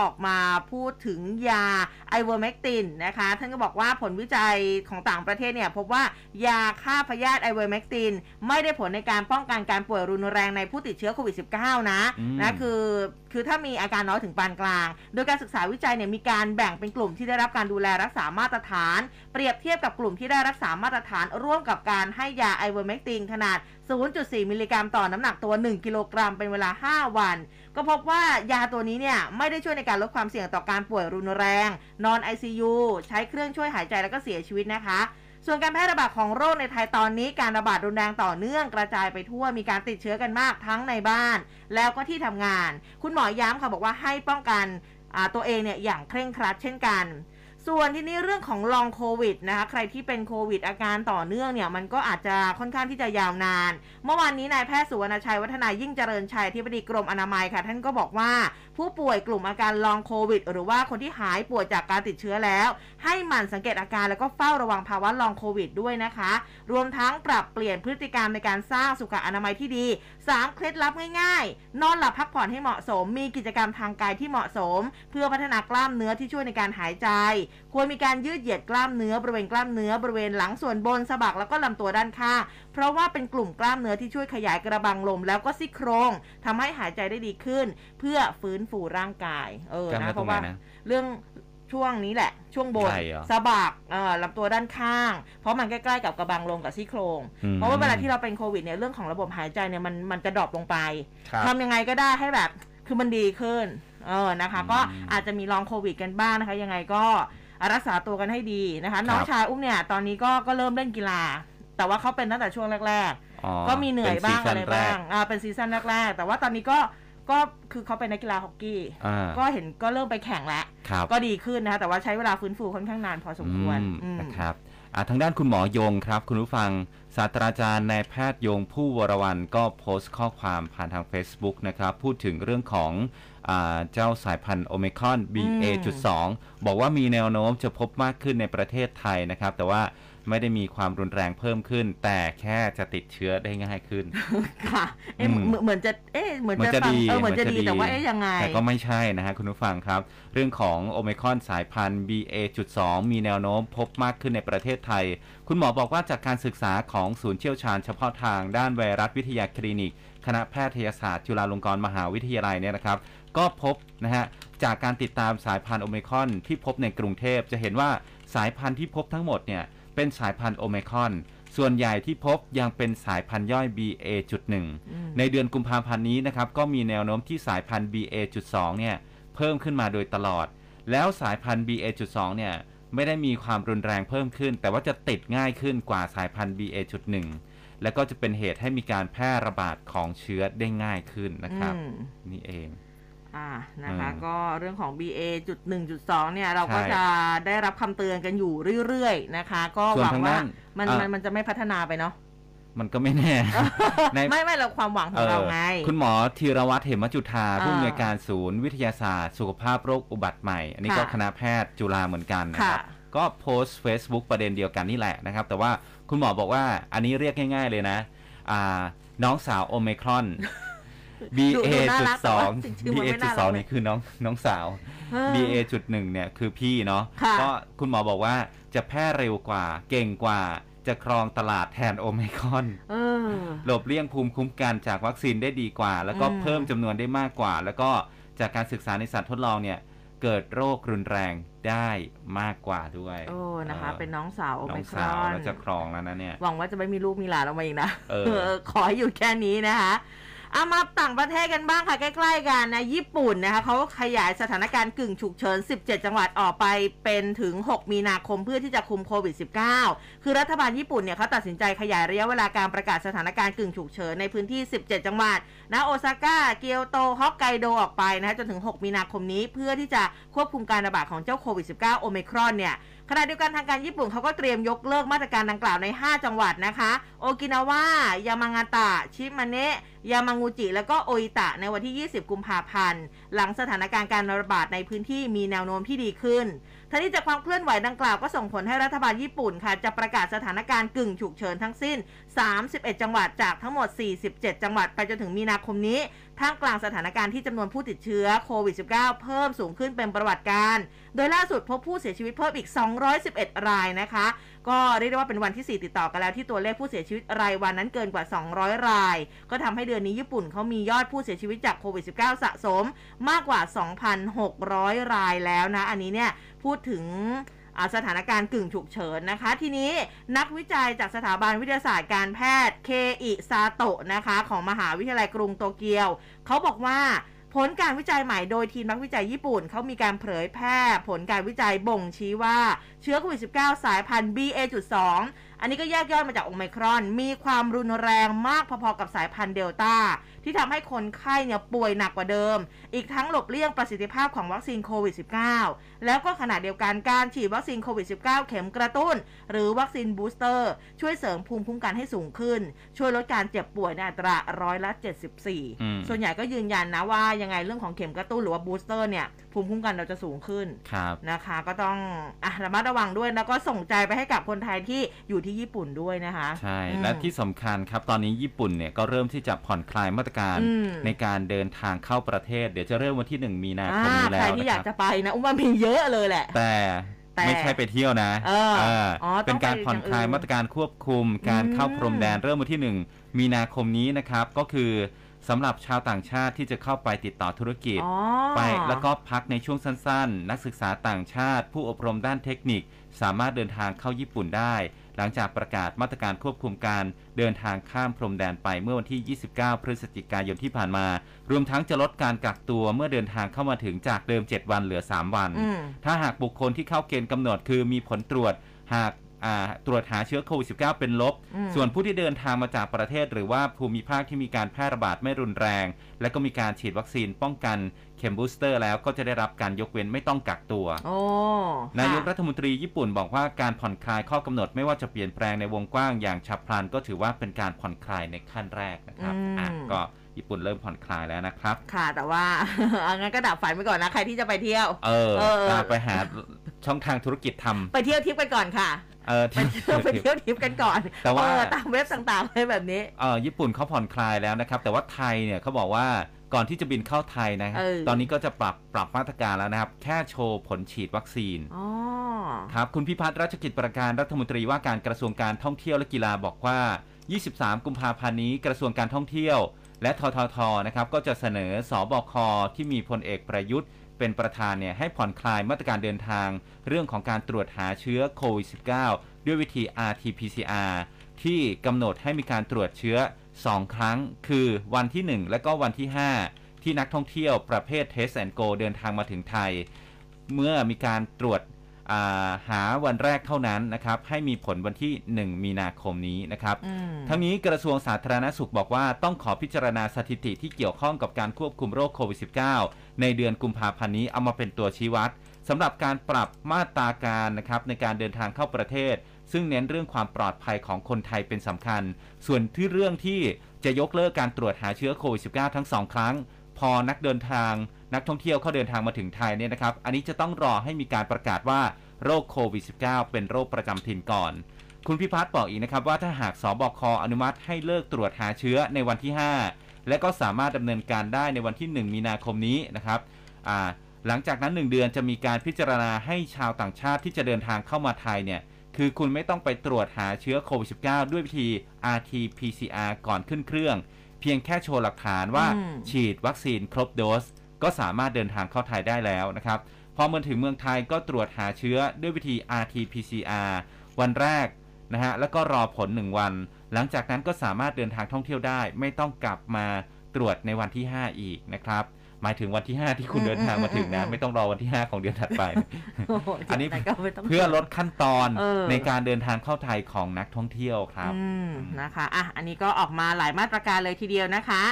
ออกมาพูดถึงยาไอเวอร์แมคตินนะคะท่านก็บอกว่าผลวิจัยของต่างประเทศเนี่ยพบว่ายาฆ่าพยาธิไอเวอร์แมคตินไม่ได้ผลในการป้องกันการป่วยรุนแรงในผู้ติดเชื้อโควิด -19 นะคือถ้ามีอาการน้อยถึงปานกลางโดยการศึกษาวิจัยเนี่ยมีการแบ่งเป็นกลุ่มที่ได้รับการดูแลรักษามาตรฐานเปรียบเทียบกับกลุ่มที่ได้รักษามาตรฐานร่วมกับการให้ยาไอเวอร์แมคตินขนาด 0.4 มิลลิกรัมต่อน้ำหนักตัว1กิโลกรัมเป็นเวลา5วันก็พบว่ายาตัวนี้เนี่ยไม่ได้ช่วยในการลดความเสี่ยงต่อการป่วยรุนแรงนอน ICU ใช้เครื่องช่วยหายใจแล้วก็เสียชีวิตนะคะส่วนการแพร่ระบาดของโรคในไทยตอนนี้การระบาดรุนแรงต่อเนื่องกระจายไปทั่วมีการติดเชื้อกันมากทั้งในบ้านแล้วก็ที่ทำงานคุณหมอย้ำค่ะบอกว่าให้ป้องกันตัวเองเนี่ยอย่างเคร่งครัดเช่นกันส่วนที่นี่เรื่องของลองโควิดนะคะใครที่เป็นโควิดอาการต่อเนื่องเนี่ยมันก็อาจจะค่อนข้างที่จะยาวนานเมื่อวานนี้นายแพทย์สุวรรณชัยวัฒนายิ่งเจริญชัยที่อธิบดีกรมอนามัยค่ะท่านก็บอกว่าผู้ป่วยกลุ่มอาการลองโควิดหรือว่าคนที่หายป่วยจากการติดเชื้อแล้วให้หมั่นสังเกตอาการแล้วก็เฝ้าระวังภาวะลองโควิดด้วยนะคะรวมทั้งปรับเปลี่ยนพฤติกรรมในการสร้างสุขอนามัยที่ดี3เคล็ดลับง่ายๆนอนหลับพักผ่อนให้เหมาะสมมีกิจกรรมทางกายที่เหมาะสมเพื่อพัฒนากล้ามเนื้อที่ช่วยในการหายใจ ควรมีการยืดเหยียดกล้ามเนื้อบริเวณหลังส่วนบนสะบักแล้วก็ลำตัวด้านข้างเพราะว่าเป็นกลุ่มกล้ามเนื้อที่ช่วยขยายกระบังลมแล้วก็ซี่โครงทำให้หายใจได้ดีขึ้นเพื่อฟื้นฟูร่างกายนะเพราะว่าเรื่องช่วงนี้แหละช่วงบนสะบักลำตัวด้านข้างเพราะมันใกล้ๆกับกระบังลมกับซี่โครงเพราะว่าเวลาที่เราเป็นโควิดเนี่ยเรื่องของระบบหายใจเนี่ยมันจะดรอปลงไปทำยังไงก็ได้ให้แบบคือมันดีขึ้นนะคะก็อาจจะมีลองโควิดกันบ้างนะคะยังไงก็รักษาตัวกันให้ดีนะคะน้องชายอุ้มเนี่ยตอนนี้ก็เริ่มเล่นกีฬาแต่ว่าเขาเป็นตั้งแต่ช่วงแรกๆก็มีเหนื่อยบ้างอะไรบ้างเป็นซีซั่นแรกๆแต่ว่าตอนนี้ก็คือเขาเป็นนักกีฬาฮอกกี้ก็เห็นก็เริ่มไปแข่งแล้วก็ดีขึ้นนะคะแต่ว่าใช้เวลาฟื้นฟูค่อนข้างนานพอสมควรนะครับทางด้านคุณหมอยงครับคุณผู้ฟังศาสตราจารย์นายแพทย์ยงผู้วรวรรณก็โพสต์ข้อความผ่านทาง Facebook นะครับพูดถึงเรื่องของเจ้าสายพันธุ์ Omicron BA.2 บอกว่ามีแนวโน้มจะพบมากขึ้นในประเทศไทยนะครับแต่ว่าไม่ได้มีความรุนแรงเพิ่มขึ้นแต่แค่จะติดเชื้อได้ง่ายขึ้นค่ะเหมือนจะดีแต่ว่ายังไงแต่ก็ไม่ใช่นะฮะคุณผู้ฟังครับเรื่องของโอไมครอนสายพันธุ์ BA.2 มีแนวโน้มพบมากขึ้นในประเทศไทยคุณหมอบอกว่าจากการศึกษาของศูนย์เชี่ยวชาญเฉพาะทางด้านไวรัสวิทยาคลินิกคณะแพทยศาสตร์จุฬาลงกรณ์มหาวิทยาลัยเนี่ยนะครับก็พบนะฮะจากการติดตามสายพันธุ์โอไมครอนที่พบในกรุงเทพจะเห็นว่าสายพันธุ์ที่พบทั้งหมดเนี่ยเป็นสายพันธุ์โอไมครอนส่วนใหญ่ที่พบยังเป็นสายพันธุ์ย่อย BA.1 ในเดือนกุมภาพันธ์นี้นะครับก็มีแนวโน้มที่สายพันธุ์ BA.2 เนี่ยเพิ่มขึ้นมาโดยตลอดแล้วสายพันธุ์ BA.2 เนี่ยไม่ได้มีความรุนแรงเพิ่มขึ้นแต่ว่าจะติดง่ายขึ้นกว่าสายพันธุ์ BA.1 และก็จะเป็นเหตุให้มีการแพร่ระบาดของเชื้อได้ง่ายขึ้นนะครับนี่เองนะคะก็เรื่องของ BA.1.2 เนี่ยเราก็จะได้รับคำเตือนกันอยู่เรื่อยๆนะคะก็หวังว่ามันจะไม่พัฒนาไปเนาะมันก็ไม่แน่ ไม่เราความหวังของเราไงคุณหมอธีรวัฒน์เหมจุฑาผู้อำนวยการศูนย์วิทยาศาสตร์สุขภาพโรคอุบัติใหม่อันนี้ก็คณะแพทย์จุฬาเหมือนกันนะครับก็โพสต์ Facebook ประเด็นเดียวกันนี่แหละนะครับแต่ว่าคุณหมอบอกว่าอันนี้เรียกง่ายๆเลยนะน้องสาวโอไมครอนBA.2 นี่คือน้องสาว BA.1 เนี่ยคือพี่เนาะก็คุณหมอบอกว่าจะแพร่เร็วกว่าเก่งกว่าจะครองตลาดแทนโอไมครอนหลบเลี่ยงภูมิคุ้มกันจากวัคซีนได้ดีกว่าแล้วก็เพิ่มจำนวนได้มากกว่าแล้วก็จากการศึกษาในสัตว์ทดลองเนี่ยเกิดโรครุนแรงได้มากกว่าด้วยนะคะเป็นน้องสาวโอไมครอนแล้วจะครองแล้วนะเนี่ยหวังว่าจะไม่มีลูกมีหลานออกมาอีกนะขออยู่แค่นี้นะคะเอามาต่างประเทศกันบ้างค่ะใกล้ๆกันนะญี่ปุ่นนะคะเขาขยายสถานการณ์กึ่งฉุกเฉิน17จังหวัดออกไปเป็นถึง6มีนาคมเพื่อที่จะคุมโควิด -19 คือรัฐบาลญี่ปุ่นเนี่ยเขาตัดสินใจขยายระยะเวลาการประกาศสถานการณ์กึ่งฉุกเฉินในพื้นที่17จังหวัดนะโอซาก้าเกียวโตฮอกไกโดออกไปนะคะจนถึง6มีนาคมนี้เพื่อที่จะควบคุมการระบาดของเจ้าโควิด -19 โอไมครอนเนี่ยขณะเดียวกันทางการญี่ปุ่นเขาก็เตรียมยกเลิกมาตรการดังกล่าวใน5จังหวัดนะคะโอกินาวายามางาตะชิมาเนะยามางูจิและก็โออิตะในวันที่20กุมภาพันธ์หลังสถานการณ์การระบาดในพื้นที่มีแนวโน้มที่ดีขึ้นทั้งนี้จากความเคลื่อนไหวดังกล่าวก็ส่งผลให้รัฐบาลญี่ปุ่นค่ะจะประกาศสถานการณ์กึ่งฉุกเฉินทั้งสิ้น31จังหวัดจากทั้งหมด47จังหวัดไปจนถึงมีนาคมนี้ท่ามกลางสถานการณ์ที่จำนวนผู้ติดเชื้อโควิด -19 เพิ่มสูงขึ้นเป็นประวัติการณ์โดยล่าสุดพบผู้เสียชีวิตเพิ่มอีก211รายนะคะก็เรียกได้ว่าเป็นวันที่4ติดต่อกันแล้วที่ตัวเลขผู้เสียชีวิตรายวันนั้นเกินกว่า200รายก็ทำให้เดือนนี้ญี่ปุ่นเขามียอดผู้เสียชีวิตจากโควิด -19 สะสมมากกว่า 2,600 รายแล้วนะอันนี้เนี่ยพูดถึงสถานการณ์กึ่งฉุกเฉินนะคะทีนี้นักวิจัยจากสถาบันวิทยาศาสตร์การแพทย์เคอิซาโตะนะคะของมหาวิทยาลัยกรุงโตเกียวเขาบอกว่าผลการวิจัยใหม่โดยทีมนักวิจัยญี่ปุ่นเขามีการเผยแพร่ผลการวิจัยบ่งชี้ว่าเชื้อโควิด -19 สายพันธุ์ BA.2 อันนี้ก็แยกย่อยมาจากโอไมครอนมีความรุนแรงมากพอๆกับสายพันธุ์เดลต้าที่ทำให้คนไข้เนี่ยป่วยหนักกว่าเดิมอีกทั้งหลบเลี่ยงประสิทธิภาพของวัคซีนโควิด -19 แล้วก็ขณะเดียวกันการฉีดวัคซีนโควิด -19 เข็มกระตุ้นหรือวัคซีนบูสเตอร์ช่วยเสริมภูมิคุ้มกันให้สูงขึ้นช่วยลดการเจ็บป่วยในอัตรา174%ส่วนใหญ่ก็ยืนยันนะว่ายังไงเรื่องของเข็มกระตุ้นหรือว่าบูสเตอร์เนี่ยภูมิคุ้มกันเราจะสูงขึ้นนะคะก็ต้องระมัดระวังด้วยแล้วก็ส่งใจไปให้กับคนไทยที่อยู่ที่ญี่ปุ่นด้วยนะคะใช่และที่สำคัญครับตอนนี้ญี่ปุ่นเนี่ยก็เริ่มที่จะผ่อนคลายมาตรการในการเดินทางเข้าประเทศเดี๋ยวจะเริ่มวันที่1มีนาคมนี้แล้วใครที่อยากจะไปนะอุ้มว่ามีเยอะเลยแหละแต่ ไม่ใช่ไปเที่ยวนะเป็นการผ่อนคลายมาตรการควบคุมการเข้าพรมแดนเริ่มวันที่1 มีนาคมนี้นะครับก็คือสำหรับชาวต่างชาติที่จะเข้าไปติดต่อธุรกิจไปแล้วก็พักในช่วงสั้นๆนักศึกษาต่างชาติผู้อบรมด้านเทคนิคสามารถเดินทางเข้าญี่ปุ่นได้หลังจากประกาศมาตรการควบคุมการเดินทางข้ามพรมแดนไปเมื่อวันที่29พฤศจิกายนที่ผ่านมารวมทั้งจะลดการกักตัวเมื่อเดินทางเข้ามาถึงจากเดิม7 วันเหลือ3 วันถ้าหากบุคคลที่เข้าเกณฑ์กำหนดคือมีผลตรวจหากตรวจหาเชื้อโควิด -19 เป็นลบส่วนผู้ที่เดินทางมาจากประเทศหรือว่าภูมิภาคที่มีการแพร่ระบาดไม่รุนแรงและก็มีการฉีดวัคซีนป้องกันเข็มบูสเตอร์แล้วก็จะได้รับการยกเว้นไม่ต้องกักตัวนายกรัฐมนตรีญี่ปุ่นบอกว่าการผ่อนคลายข้อกำหนดไม่ว่าจะเปลี่ยนแปลงในวงกว้างอย่างฉับพลันก็ถือว่าเป็นการผ่อนคลายในขั้นแรกนะครับก็ญี่ปุ่นเริ่มผ่อนคลายแล้วนะครับค่ะแต่ว่างั้นก็ดับฝันไปก่อนนะใครที่จะไปเที่ยวไปหาช่องทางธุรกิจทำไปเที่ยวทิปกันก่อนค่ะไปเที่ยวทิปกันก่อนแต่ว่าตามเว็บต่างๆอะไรแบบนี้ญี่ปุ่นเขาผ่อนคลายแล้วนะครับแต่ว่าไทยเนี่ยเขาบอกว่าก่อนที่จะบินเข้าไทยนะตอนนี้ก็จะปรับมาตรการแล้วนะครับแค่โชว์ผลฉีดวัคซีนครับคุณพิพัฒน์รัชกิจประการรัฐมนตรีว่าการกระทรวงการท่องเที่ยวและกีฬาบอกว่า23กุมภาพันธ์นี้กระทรวงการท่องเที่ยวและททท.นะครับก็จะเสนอสบค.ที่มีพลเอกประยุทธ์เป็นประธานเนี่ยให้ผ่อนคลายมาตรการเดินทางเรื่องของการตรวจหาเชื้อโควิด -19 ด้วยวิธี RT-PCR ที่กำหนดให้มีการตรวจเชื้อ2 ครั้งคือวันที่1และก็วันที่5ที่นักท่องเที่ยวประเภท Test and Go เดินทางมาถึงไทยเมื่อมีการตรวจหาวันแรกเท่านั้นนะครับให้มีผลวันที่1 มีนาคมนี้นะครับทั้งนี้กระทรวงสาธารณสุขบอกว่าต้องขอพิจารณาสถิติที่เกี่ยวข้องกับการควบคุมโรคโควิด -19 ในเดือนกุมภาพันธ์นี้เอามาเป็นตัวชี้วัดสำหรับการปรับมาตราการนะครับในการเดินทางเข้าประเทศซึ่งเน้นเรื่องความปลอดภัยของคนไทยเป็นสำคัญส่วนที่เรื่องที่จะยกเลิกการตรวจหาเชื้อโควิด -19 ทั้ง2 ครั้งพอนักท่องเที่ยวเขาเดินทางมาถึงไทยเนี่ยนะครับอันนี้จะต้องรอให้มีการประกาศว่าโรคโควิด -19 เป็นโรคประจำถิ่นก่อนคุณพิพัฒน์บอกอีกนะครับว่าถ้าหากสบค.อนุมัติให้เลิกตรวจหาเชื้อในวันที่5และก็สามารถดำเนินการได้ในวันที่1มีนาคมนี้นะครับหลังจากนั้น1 เดือนจะมีการพิจารณาให้ชาวต่างชาติที่จะเดินทางเข้ามาไทยเนี่ยคือคุณไม่ต้องไปตรวจหาเชื้อโควิด -19 ด้วยวิธี RT-PCR ก่อนขึ้นเครื่องเพียงแค่โชว์หลักฐานว่าฉีดวัคซีนครบโดสก็สามารถเดินทางเข้าไทยได้แล้วนะครับพอมาถึงเมืองไทยก็ตรวจหาเชื้อด้วยวิธี RT-PCR วันแรกนะฮะแล้วก็รอผล1 วันหลังจากนั้นก็สามารถเดินทางท่องเที่ยวได้ไม่ต้องกลับมาตรวจในวันที่5อีกนะครับหมายถึงวันที่5ที่คุณเดินทางมาถึงนะไม่ต้องรอวันที่5ของเดือนถัดไป อันนี้เพื่อลดขั้นตอนในการเดินทางเข้าไทยของนักท่องเที่ยวครับนะคะอันนี้ก็ออกมาหลายมาตรการเลยทีเดียวนะคะ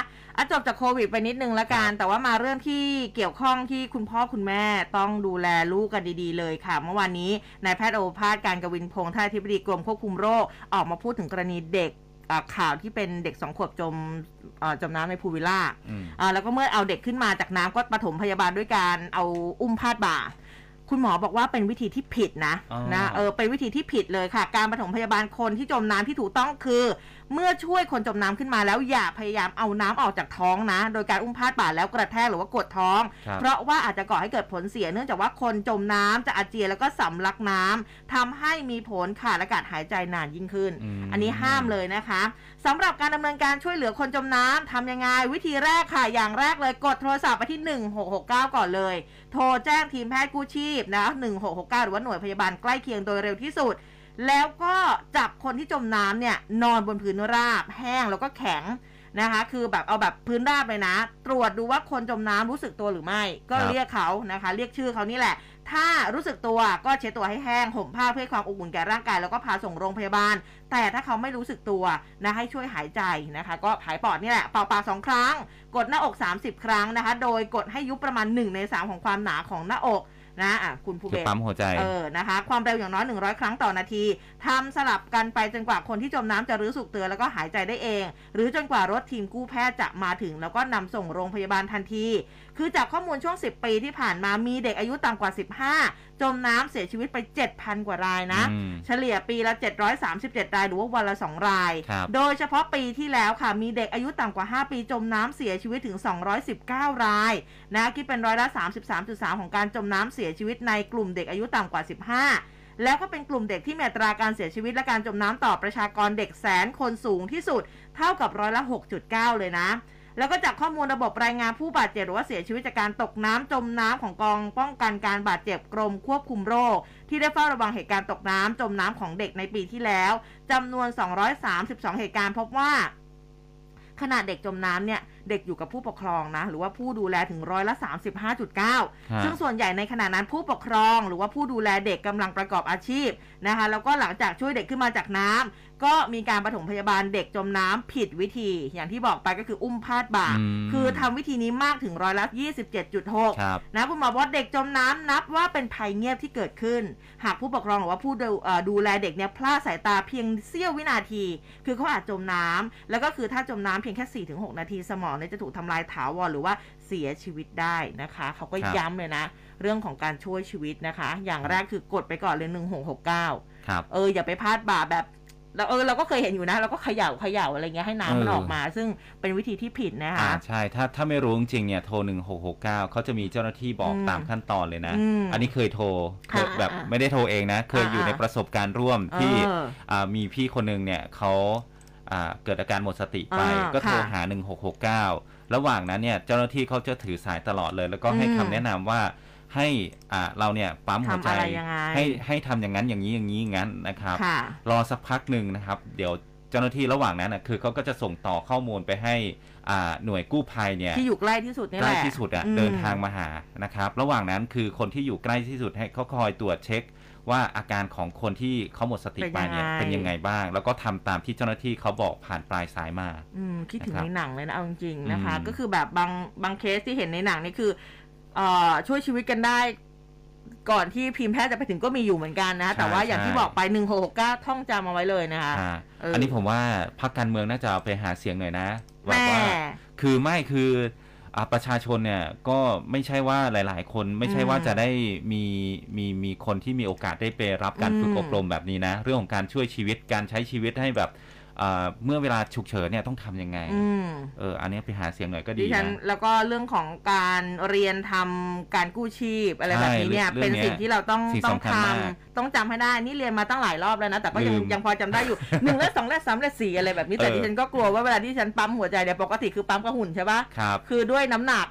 จบจากโควิดไปนิดนึงละกันแต่ว่ามาเรื่องที่เกี่ยวข้องที่คุณพ่อคุณแม่ต้องดูแลลูกกันดีๆเลยค่ะเมื่อวานนี้นายแพทย์โอภาส การกวินพงษ์ท่านอธิบดีกรมควบคุมโรคออกมาพูดถึงกรณีเด็กข่าวที่เป็นเด็ก2 ขวบจมน้ำในพูลวิลล่าแล้วก็เมื่อเอาเด็กขึ้นมาจากน้ำก็ปฐมพยาบาลด้วยการเอาอุ้มพาดบ่าคุณหมอบอกว่าเป็นวิธีที่ผิดนะเป็นวิธีที่ผิดเลยค่ะการปฐมพยาบาลคนที่จมน้ำที่ถูกต้องคือเมื่อช่วยคนจมน้ำขึ้นมาแล้วอย่าพยายามเอาน้ำออกจากท้องนะโดยการอุ้มพาดบ่าแล้วกระแทกหรือว่ากดท้องเพราะว่าอาจจะก่อให้เกิดผลเสียเนื่องจากว่าคนจมน้ำจะอาเจียนแล้วก็สำลักน้ำทำให้มีผลขาดอากาศหายใจนานยิ่งขึ้นอันนี้ห้ามเลยนะคะสำหรับการดำเนินการช่วยเหลือคนจมน้ำทำยังไงวิธีแรกค่ะอย่างแรกเลยกดโทรศัพท์ไปที่1669ก่อนเลยโทรแจ้งทีมแพทย์กู้ชีพนะ1669หรือว่าหน่วยพยาบาลใกล้เคียงโดยเร็วที่สุดแล้วก็จับคนที่จมน้ำเนี่ยนอนบนพื้นราบแห้งแล้วก็แข็งนะคะคือแบบเอาแบบพื้นราบเลยนะตรวจดูว่าคนจมน้ำรู้สึกตัวหรือไม่ก็เรียกเขานะคะเรียกชื่อเขานี่แหละถ้ารู้สึกตัวก็เช็ดตัวให้แห้งห่มผ้าเพื่อความอบอุ่นแก่ร่างกายแล้วก็พาส่งโรงพยาบาลแต่ถ้าเขาไม่รู้สึกตัวนะให้ช่วยหายใจนะคะก็ผายปอดนี่แหละเป่าปาก2 ครั้งกดหน้าอก30 ครั้งนะคะโดยกดให้ยุบประมาณ1/3ของความหนาของหน้าอกนะคุณภูเบศปั๊มหัวใจนะคะความเร็วอย่างน้อย100 ครั้งต่อนาทีทำสลับกันไปจนกว่าคนที่จมน้ำจะรู้สึกตัวแล้วก็หายใจได้เองหรือจนกว่ารถทีมกู้แพทย์จะมาถึงแล้วก็นำส่งโรงพยาบาลทันที คือจากข้อมูลช่วง10ปีที่ผ่านมามีเด็กอายุต่ำกว่า15จมน้ำเสียชีวิตไป 7,000 กว่ารายนะเฉลี่ยปีละ737รายหรือว่าวันละ2รายโดยเฉพาะปีที่แล้วค่ะมีเด็กอายุต่ำกว่า5ปีจมน้ำเสียชีวิตถึง219รายนะคิดเป็นร้อยละ 33.3 ของการจมน้ำเสียชีวิตในกลุ่มเด็กอายุต่ำกว่า15แล้วก็เป็นกลุ่มเด็กที่มีอัตราการเสียชีวิตและการจมน้ำต่อประชากรเด็กแสนคนสูงที่สุดเท่ากับร้อยละ 6.9 เลยนะแล้วก็จากข้อมูลระบบรายงานผู้บาดเจ็บหรือว่าเสียชีวิตจากการตกน้ำจมน้ำของกองป้องกันการบาดเจ็บกรมควบคุมโรคที่ได้เฝ้าระวังเหตุการณ์ตกน้ำจมน้ำของเด็กในปีที่แล้วจำนวน232เหตุการณ์พบว่าขณะเด็กจมน้ำเนี่ยเด็กอยู่กับผู้ปกครองนะหรือว่าผู้ดูแลถึงร้อยละ 35.9 ซึ่งส่วนใหญ่ในขณะนั้นผู้ปกครองหรือว่าผู้ดูแลเด็กกำลังประกอบอาชีพนะคะแล้วก็หลังจากช่วยเด็กขึ้นมาจากน้ำก็มีการปฐมพยาบาลเด็กจมน้ำผิดวิธีอย่างที่บอกไปก็คืออุ้มพาดบ่าคือทำวิธีนี้มากถึงร้อยละ 27.6 นะคุณหมอบอกเด็กจมน้ำนับว่าเป็นภัยเงียบที่เกิดขึ้นหากผู้ปกครองหรือว่าผู้ดูแลเด็กเนี่ยพลาดสายตาเพียงเสี้ยววินาทีคือเขาอาจจมน้ำแล้วก็คือถ้าจมน้ำเพียงแค่ 4-6 นาทีสมองจะถูกทำลายถาวรหรือว่าเสียชีวิตได้นะคะเขาก็ย้ำเลยนะเรื่องของการช่วยชีวิตนะคะอย่างแรกคือกดไปก่อนเลย1669ครับอย่าไปพาดบ่าแบบเราก็เคยเห็นอยู่นะเราก็เขย่าอะไรเงี้ยให้น้ำมันออกมาซึ่งเป็นวิธีที่ผิดนะคะใช่ถ้าไม่รู้จริงเนี่ยโทร1669เขาจะมีเจ้าหน้าที่บอกตามขั้นตอนเลยนะอันนี้เคยโทรแบบไม่ได้โทรเองนะเคยอยู่ในประสบการณ์ร่วมที่มีพี่คนนึงเนี่ยเขาเกิดอาการหมดสติไปก็โทรหา1669ระหว่างนั้นเนี่ยเจ้าหน้าที่เขาจะถือสายตลอดเลยแล้วก็ให้คำแนะนำว่าให้เราเนี่ยปั๊มหัวใจให้ทำอย่างนั้นอย่างนี้อย่างนี้อย่างนั้นนะครับรอสักพักหนึ่งนะครับเดี๋ยวเจ้าหน้าที่ระหว่างนั้นนะคือเขาก็จะส่งต่อข้อมูลไปให้หน่วยกู้ภัยเนี่ยที่อยู่ใกล้ที่สุดนี่แหละใกล้ที่สุดเดินทางมาหานะครับระหว่างนั้นคือคนที่อยู่ใกล้ที่สุดให้เขาคอยตรวจเช็คว่าอาการของคนที่เขาหมดสติไปเนี่ยเป็นยังไงบ้างแล้วก็ทำตามที่เจ้าหน้าที่เขาบอกผ่านปลายสายมาคิดถึงในหนังเลยนะเอาจริงๆนะคะก็คือแบบบางเคสที่เห็นในหนังนี่คือช่วยชีวิตกันได้ก่อนที่ทีมแพทย์จะไปถึงก็มีอยู่เหมือนกันนะแต่ว่าอย่างที่บอกไป1669ท่องจำเอาไว้เลยนะคะอันนี้ผมว่าพรรคการเมืองน่าจะไปหาเสียงหน่อยนะแบบว่าคือประชาชนเนี่ยก็ไม่ใช่ว่าหลายๆคนไม่ใช่ว่าจะได้มีคนที่มีโอกาสได้ไปรับการฝึกอบรมแบบนี้นะเรื่องของการช่วยชีวิตการใช้ชีวิตให้แบบเมื่อเวลาฉุกเฉินเนี่ยต้องทำยังไงอันนี้ไปหาเสียงหน่อยก็ดีนะแล้วก็เรื่องของการเรียนทำการกู้ชีพอะไรแบบนี้เนี่ยเป็นสิ่งที่เราต้องทำต้องจำให้ได้นี่เรียนมาตั้งหลายรอบแล้วนะแต่ก็ยังพอจำได้อยู่1และ2และ3และ4อะไรแบบนี้แต่ดิฉันก็กลัวว่าเวลาที่ฉันปั๊มหัวใจเนี่ยปกติคือปั๊มกระหุ่นใช่ปะคือด้วยน้ำหนัก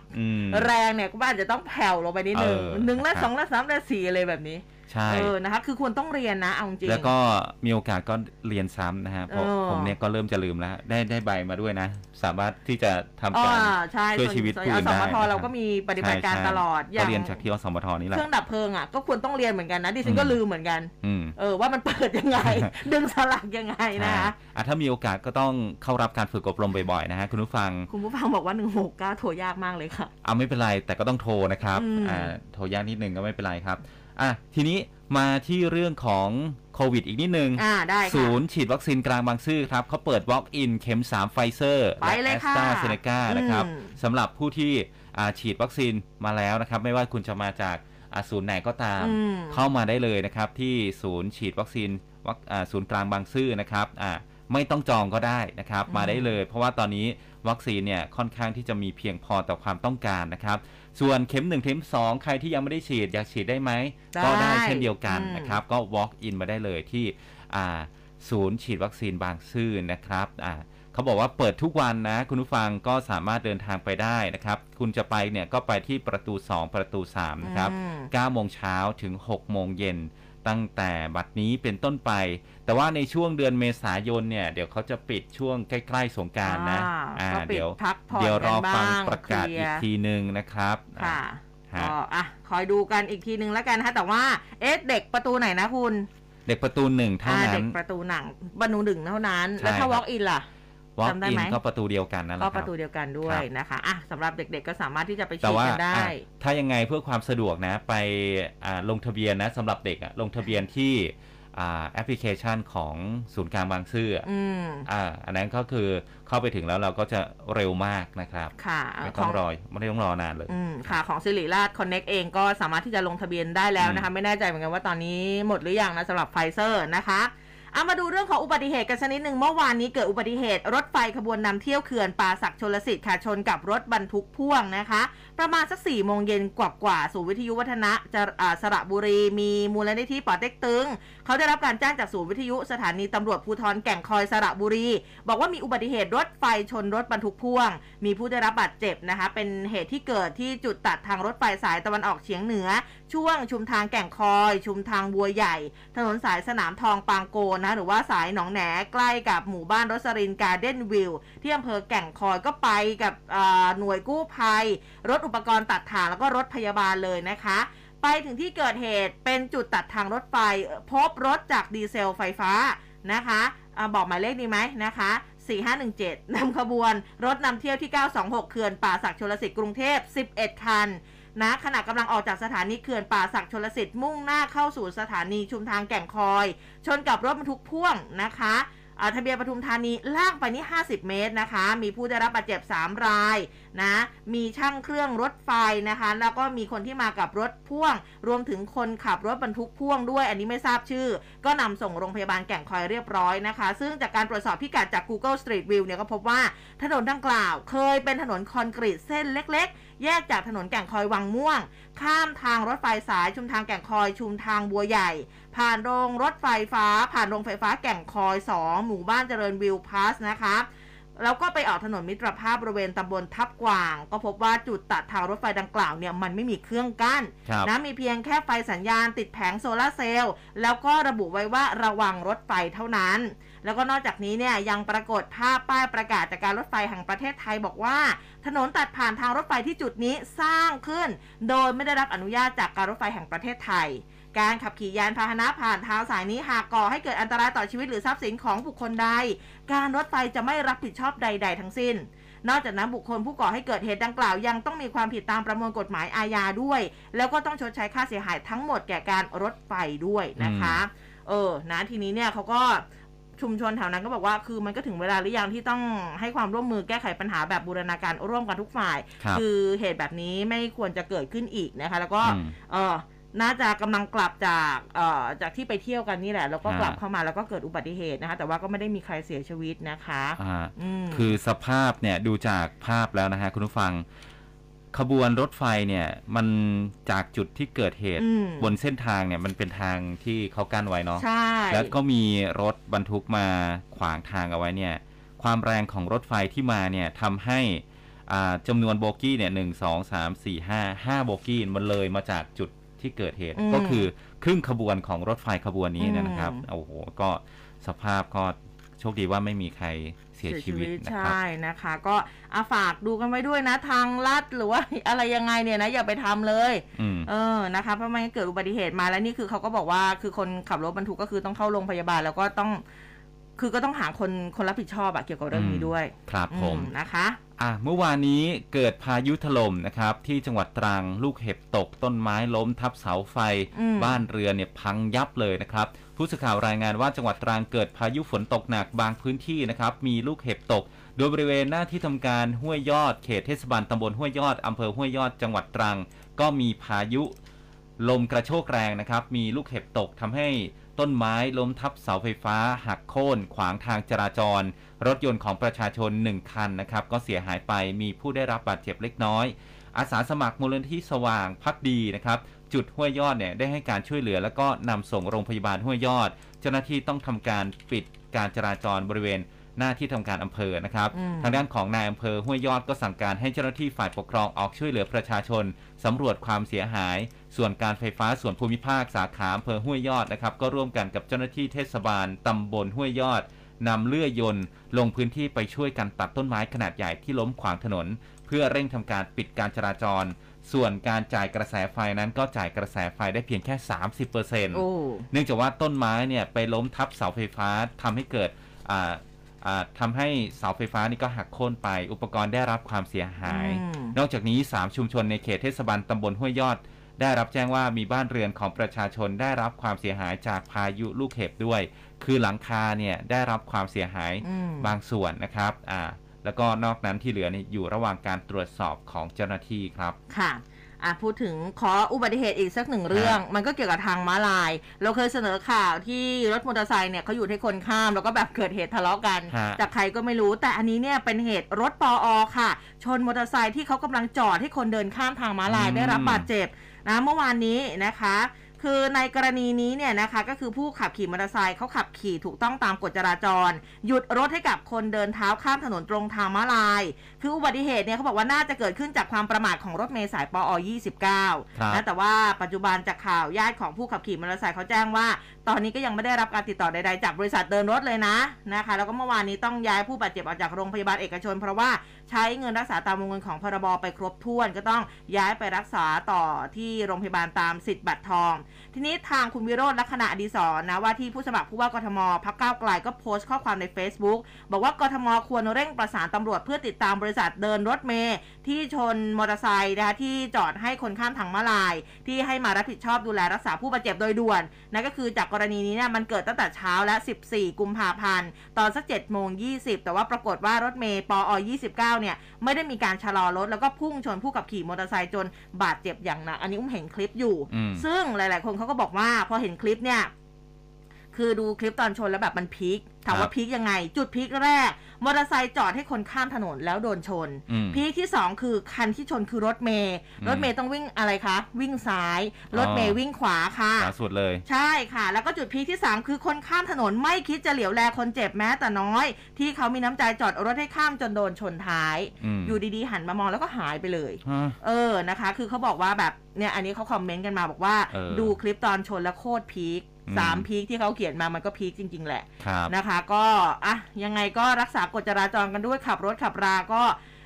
แรงเนี่ยก็อาจจะต้องแผ่วลงไปนิดนึง1และ2และ3และ4อะไรแบบนี้ใช่นะคะคือควรต้องเรียนนะเอาจริงแล้วก็มีโอกาสก็เรียนซ้ำนะฮะเพราะผมเนี่ยก็เริ่มจะลืมแล้วได้ใบมาด้วยนะสามารถที่จะทำการช่วยชีวิตผู้อื่นได้อสมทเราก็มีปฏิบัติการตลอดอย่างเรียนจากที่อสมทนี่แหละเครื่องดับเพลิงอ่ะก็ควรต้องเรียนเหมือนกันนะดิฉันก็ลืมเหมือนกันว่ามันเปิดยังไงดึงสลักยังไงนะคะถ้ามีโอกาสก็ต้องเข้ารับการฝึกอบรมบ่อยๆนะฮะคุณผู้ฟังบอกว่า169โทรยากมากเลยค่ะไม่เป็นไรแต่ก็ต้องโทรนะครับโทรยากนิดนึงก็ไม่เป็นไรครับทีนี้มาที่เรื่องของโควิดอีกนิดนึงศูนย์ฉีดวัคซีนกลางบางซื่อครับเขาเปิด Walk-in เข็ม3 Pfizer และ AstraZeneca นะครับสำหรับผู้ที่ฉีดวัคซีนมาแล้วนะครับไม่ว่าคุณจะมาจากศูนย์ไหนก็ตามเข้ามาได้เลยนะครับที่ศูนย์ฉีดวัคซีนศูนย์กลางบางซื่อนะครับไม่ต้องจองก็ได้นะครับมาได้เลยเพราะว่าตอนนี้วัคซีนเนี่ยค่อนข้างที่จะมีเพียงพอต่อความต้องการนะครับส่วนเข็ม1เข็ม2ใครที่ยังไม่ได้ฉีดอยากฉีดได้ไหมก็ได้เช่นเดียวกันนะครับก็ walk in มาได้เลยที่ศูนย์ฉีดวัคซีนบางซื่อนะครับเขาบอกว่าเปิดทุกวันนะคุณผู้ฟังก็สามารถเดินทางไปได้นะครับคุณจะไปเนี่ยก็ไปที่ประตู2ประตู3นะครับ9โมงเช้าถึง6โมงเย็นตั้งแต่บัดนี้เป็นต้นไปแต่ว่าในช่วงเดือนเมษายนเนี่ยเดี๋ยวเขาจะปิดช่วงใกล้ๆสงกรานต์นะเดี๋ยวรอฟังประกาศอีกทีนึงนะครับคอยดูกันอีกทีนึงแล้วกันนะแต่ว่าเด็กประตูไหนนะคุณเด็กประตู1เท่านั้นเด็กประตูหนังบรรลุ1เท่านั้นแล้วถ้าวอล์กอินล่ะจำได้ไหมก็ประตูเดียวกันนั่นแหละก็ประตูเดียวกันด้วยนะคะสำหรับเด็กๆก็สามารถที่จะไปฉีดกันได้ถ้ายังไงเพื่อความสะดวกนะไปลงทะเบียนนะสำหรับเด็กลงทะเบียนที่ แอปพลิเคชันของศูนย์กลางบางซื่อ อันนั้นก็คือเข้าไปถึงแล้วเราก็จะเร็วมากนะครับไม่ต้องรอนานเลยค่ะของศิริราชคอนเน็กเองก็สามารถที่จะลงทะเบียนได้แล้วนะคะไม่แน่ใจเหมือนกันว่าตอนนี้หมดหรือยังนะสำหรับ Pfizer นะคะเอามาดูเรื่องของอุบัติเหตุกันสักนิดหนึ่งเมื่อวานนี้เกิดอุบัติเหตุรถไฟขบวนนำเที่ยวเขื่อนป่าศักดิ์ชลสิทธิ์ค่ะชนกับรถบรรทุกพ่วงนะคะประมาณสัก16:00 นกว่าศูนย์วิทยุวัฒนะจะสระบุรีมีมูลนิธิป่อเต็กตึงเขาได้รับการแจ้งจากศูนย์วิทยุสถานีตำรวจภูธรแก่งคอยสระบุรีบอกว่ามีอุบัติเหตุรถไฟชนรถบรรทุกพ่วงมีผู้ได้รับบาดเจ็บนะคะเป็นเหตุที่เกิดที่จุดตัดทางรถไฟสายตะวันออกเฉียงเหนือช่วงชุมทางแก่งคอยชุมทางบัวใหญ่ถนนสายสนามทองปางโกนะหรือว่าสายหนองแหนใกล้กับหมู่บ้านรสรินการ์เด้นวิวที่อำเภอแก่งคอยก็ไปกับหน่วยกู้ภัยรถอุปกรณ์ตัดทางแล้วก็รถพยาบาลเลยนะคะไปถึงที่เกิดเหตุเป็นจุดตัดทางรถไฟพบรถจากดีเซลไฟฟ้านะคะบอกหมายเลขดีไหมนะคะ4517นำขบวนรถนำเที่ยวที่926เขื่อนป่าศักดิ์ชลสิทธิ์กรุงเทพ11คันนะขณะกำลังออกจากสถานีเขื่อนป่าศักดิ์ชลสิทธิ์มุ่งหน้าเข้าสู่สถานีชุมทางแก่งคอยชนกับรถบรรทุกพ่วงนะคะทะเบียนปทุมธานีลากไปนี่50เมตรนะคะมีผู้ได้รับบาดเจ็บ3รายนะมีช่างเครื่องรถไฟนะคะแล้วก็มีคนที่มากับรถพ่วงรวมถึงคนขับรถบรรทุกพ่วงด้วยอันนี้ไม่ทราบชื่อก็นำส่งโรงพยาบาลแก่งคอยเรียบร้อยนะคะซึ่งจากการตรวจสอบพิกัดจาก Google Street View เนี่ยก็พบว่าถนนดังกล่าวเคยเป็นถนนคอนกรีตเส้นเล็กๆแยกจากถนนแก่งคอยวังม่วงข้ามทางรถไฟสายชุมทางแก่งคอยชุมทางบัวใหญ่ผ่านโรงไฟฟ้าแก่งคอย2หมู่บ้านเจริญวิวพาสนะคะแล้วก็ไปออกถนนมิตรภาพบริเวณตำบลทับกวางก็พบว่าจุดตัดทางรถไฟดังกล่าวเนี่ยมันไม่มีเครื่องกั้นนะมีเพียงแค่ไฟสัญญาณติดแผงโซลาร์เซลล์แล้วก็ระบุไว้ว่าระวังรถไฟเท่านั้นแล้วก็นอกจากนี้เนี่ยยังปรากฏภาพป้ายประกาศจากการรถไฟแห่งประเทศไทยบอกว่าถนนตัดผ่านทางรถไฟที่จุดนี้สร้างขึ้นโดยไม่ได้รับอนุญาตจากการรถไฟแห่งประเทศไทยการขับขี่ยานพาหนะผ่านทางสายนี้หากก่อให้เกิดอันตรายต่อชีวิตหรือทรัพย์สินของบุคคลใดการรถไฟจะไม่รับผิดชอบใดๆทั้งสิ้นนอกจากนั้นบุคคลผู้ก่อให้เกิดเหตุดังกล่าวยังต้องมีความผิดตามประมวลกฎหมายอาญาด้วยแล้วก็ต้องชดใช้ค่าเสียหายทั้งหมดแก่การรถไฟด้วยนะคะนะทีนี้เนี่ยเขาก็ชุมชนแถวนั้นก็บอกว่าคือมันก็ถึงเวลาหรือยังที่ต้องให้ความร่วมมือแก้ไขปัญหาแบบบูรณาการร่วมกันทุกฝ่ายคือเหตุแบบนี้ไม่ควรจะเกิดขึ้นอีกนะคะแล้วก็น่าจะกำลังกลับจากที่ไปเที่ยวกันนี่แหละแล้วก็กลับเข้ามาแล้วก็เกิดอุบัติเหตุนะคะแต่ว่าก็ไม่ได้มีใครเสียชีวิตนะคะคือสภาพเนี่ยดูจากภาพแล้วนะฮะคุณผู้ฟังขบวนรถไฟเนี่ยมันจากจุดที่เกิดเหตุบนเส้นทางเนี่ยมันเป็นทางที่เขากั้นไว้เนาะแล้วก็มีรถบรรทุกมาขวางทางเอาไว้เนี่ยความแรงของรถไฟที่มาเนี่ยทำให้จำนวนโบกี้เนี่ย1, 2, 3, 4, 5โบกี้มันเลยมาจากจุดที่เกิดเหตุก็คือครึ่งขบวนของรถไฟขบวนนี้นะครับโอ้โหก็สภาพก็โชคดีว่าไม่มีใครเสียชีวิตนะครับใช่นะคะก็ฝากดูกันไว้ด้วยนะทางลาดหรือว่าอะไรยังไงเนี่ยนะอย่าไปทำเลยนะคะเพราะมันเกิดอุบัติเหตุมาแล้วนี่คือเขาก็บอกว่าคือคนขับรถบรรทุกก็คือต้องเข้าโรงพยาบาลแล้วก็ต้องคือก็ต้องหาคนรับผิดชอบเกี่ยวกับเรื่องนี้ด้วยครับผมนะคะเมื่อวานนี้เกิดพายุถล่มนะครับที่จังหวัดตรังลูกเห็บตกต้นไม้ล้มทับเสาไฟบ้านเรือนเนี่ยพังยับเลยนะครับผู้สื่อข่าวรายงานว่าจังหวัดตรังเกิดพายุฝนตกหนักบางพื้นที่นะครับมีลูกเห็บตกโดยบริเวณหน้าที่ทำการห้วยยอดเขตเทศบาลตำบลห้วยยอดอำเภอห้วยยอดจังหวัดตรังก็มีพายุลมกระโชกแรงนะครับมีลูกเห็บตกทำให้ต้นไม้ล้มทับเสาไฟฟ้าหักโค่นขวางทางจราจรรถยนต์ของประชาชน1คันนะครับก็เสียหายไปมีผู้ได้รับบาดเจ็บเล็กน้อยอาสาสมัครมูลนิธิสว่างภักดีนะครับจุดห้วยยอดเนี่ยได้ให้การช่วยเหลือแล้วก็นำส่งโรงพยาบาลห้วยยอดเจ้าหน้าที่ต้องทำการปิดการจราจรบริเวณหน้าที่ทำการอำเภอนะครับทางด้านของนายอำเภอห้วยยอดก็สั่งการให้เจ้าหน้าที่ฝ่ายปกครองออกช่วยเหลือประชาชนสำรวจความเสียหายส่วนการไฟฟ้าส่วนภูมิภาคสาขาอำเภอห้วยยอดนะครับก็ร่วมกันกับเจ้าหน้าที่เทศบาลตำบลห้วยยอดนำเลื่อยยนต์ลงพื้นที่ไปช่วยกันตัดต้นไม้ขนาดใหญ่ที่ล้มขวางถนนเพื่อเร่งทำการปิดการจราจรส่วนการจ่ายกระแสไฟนั้นก็จ่ายกระแสไฟได้เพียงแค่ 30% เนื่องจากว่าต้นไม้เนี่ยไปล้มทับเสาไฟฟ้าทำให้เสาไฟฟ้านี่ก็หักโค่นไปอุปกรณ์ได้รับความเสียหายนอกจากนี้3ชุมชนในเขตเทศบาลตำบลห้วยยอด ได้รับแจ้งว่ามีบ้านเรือนของประชาชนได้รับความเสียหายจากพายุลูกเห็บด้วยคือหลังคาเนี่ยได้รับความเสียหายบางส่วนนะครับแล้วก็นอกนั้นที่เหลือนี่อยู่ระหว่างการตรวจสอบของเจ้าหน้าที่ครับค่ะพูดถึงขออุบัติเหตุอีกสักหนึ่งเรื่องมันก็เกี่ยวกับทางม้าลายเราเคยเสนอข่าวที่รถมอเตอร์ไซค์เนี่ยเขาอยู่ที่คนข้ามแล้วก็แบบเกิดเหตุทะเลาะกันจากใครก็ไม่รู้แต่อันนี้เนี่ยเป็นเหตุรถปอ.ค่ะชนมอเตอร์ไซค์ที่เขากำลังจอดให้คนเดินข้ามทางม้าลายได้รับบาดเจ็บนะเมื่อวานนี้นะคะคือในกรณีนี้เนี่ยนะคะก็คือผู้ขับขี่มอเตอร์ไซค์เขาขับขี่ถูกต้องตามกฎจราจรหยุดรถให้กับคนเดินเท้าข้ามถนนตรงทางม้าลายคืออุบัติเหตุเนี่ยเขาบอกว่าน่าจะเกิดขึ้นจากความประมาทของรถเมล์สายปอ.29 นะแต่ว่าปัจจุบันจากข่าวญาติของผู้ขับขี่มอเตอร์ไซค์เขาแจ้งว่าตอนนี้ก็ยังไม่ได้รับการติดต่อใดๆจากบริษัทเดินรถเลยนะคะแล้วก็เมื่อวานนี้ต้องย้ายผู้บาดเจ็บออกจากโรงพยาบาลเอกชนเพราะว่าใช้เงินรักษาตามวงเงินของพรบไปครบถ้วนก็ต้องย้ายไปรักษาต่อที่โรงพยาบาลตามสิทธิ์บัตรทองทีนี้ทางคุณวิโรจน์ ลักษณะอดิศรนะว่าที่ผู้สมัครผู้ว่ากทมพรรคก้าวไกลก็โพสต์ข้อความใน Facebook บอกว่ากทมควรเร่งประสานตำรวจเพื่อติดตามบริษัทเดินรถเมล์ที่ชนมอเตอร์ไซค์นะคะที่จอดให้คนข้ามทางม้าลายที่ให้มารับผิดชอบดูแลรักษาผู้บาดเจ็บโดยด่วนนั่นก็คือจากกรณีนี้เนี่ยมันเกิดตั้งแต่เช้าและ14กุมภาพันธ์ตอนสัก 7:20 แต่ว่าปรากฏว่ารถเมล์ปอ.29 เนี่ยไม่ได้มีการชะลอรถแล้วก็พุ่งชนผู้ขับขี่มอเตอร์ไซค์จนบาดเจ็บอย่างหนักอันนี้อุ้มเห็นคลิปอยู่ซึ่งหลายๆคนเขาก็บอกว่าพอเห็นคลิปเนี่ยคือดูคลิปตอนชนแล้วแบบมันพีคถามว่าพีคยังไงจุดพีคแรกมอเตอร์ไซค์จอดให้คนข้ามถนนแล้วโดนชนพีคที่2คือคันที่ชนคือรถเมล์รถเมล์ต้องวิ่งอะไรคะวิ่งซ้ายรถเมล์วิ่งขวาค่ะขวาสุดเลยใช่ค่ะแล้วก็จุดพีคที่3คือคนข้ามถนนไม่คิดจะเหลียวแลคนเจ็บแม้แต่น้อยที่เขามีน้ำใจจอดรถให้ข้ามจนโดนชนท้ายอยู่ดีๆหันมามองแล้วก็หายไปเลยนะคะคือเขาบอกว่าแบบเนี่ยอันนี้เขาคอมเมนต์กันมาบอกว่าดูคลิปตอนชนแล้วโคตรพีค3พีคที่เขาเขียนมามันก็พีคจริงๆแหละนะคะก็อ่ะยังไงก็รักษากฎจราจรกันด้วยขับรถขับราก็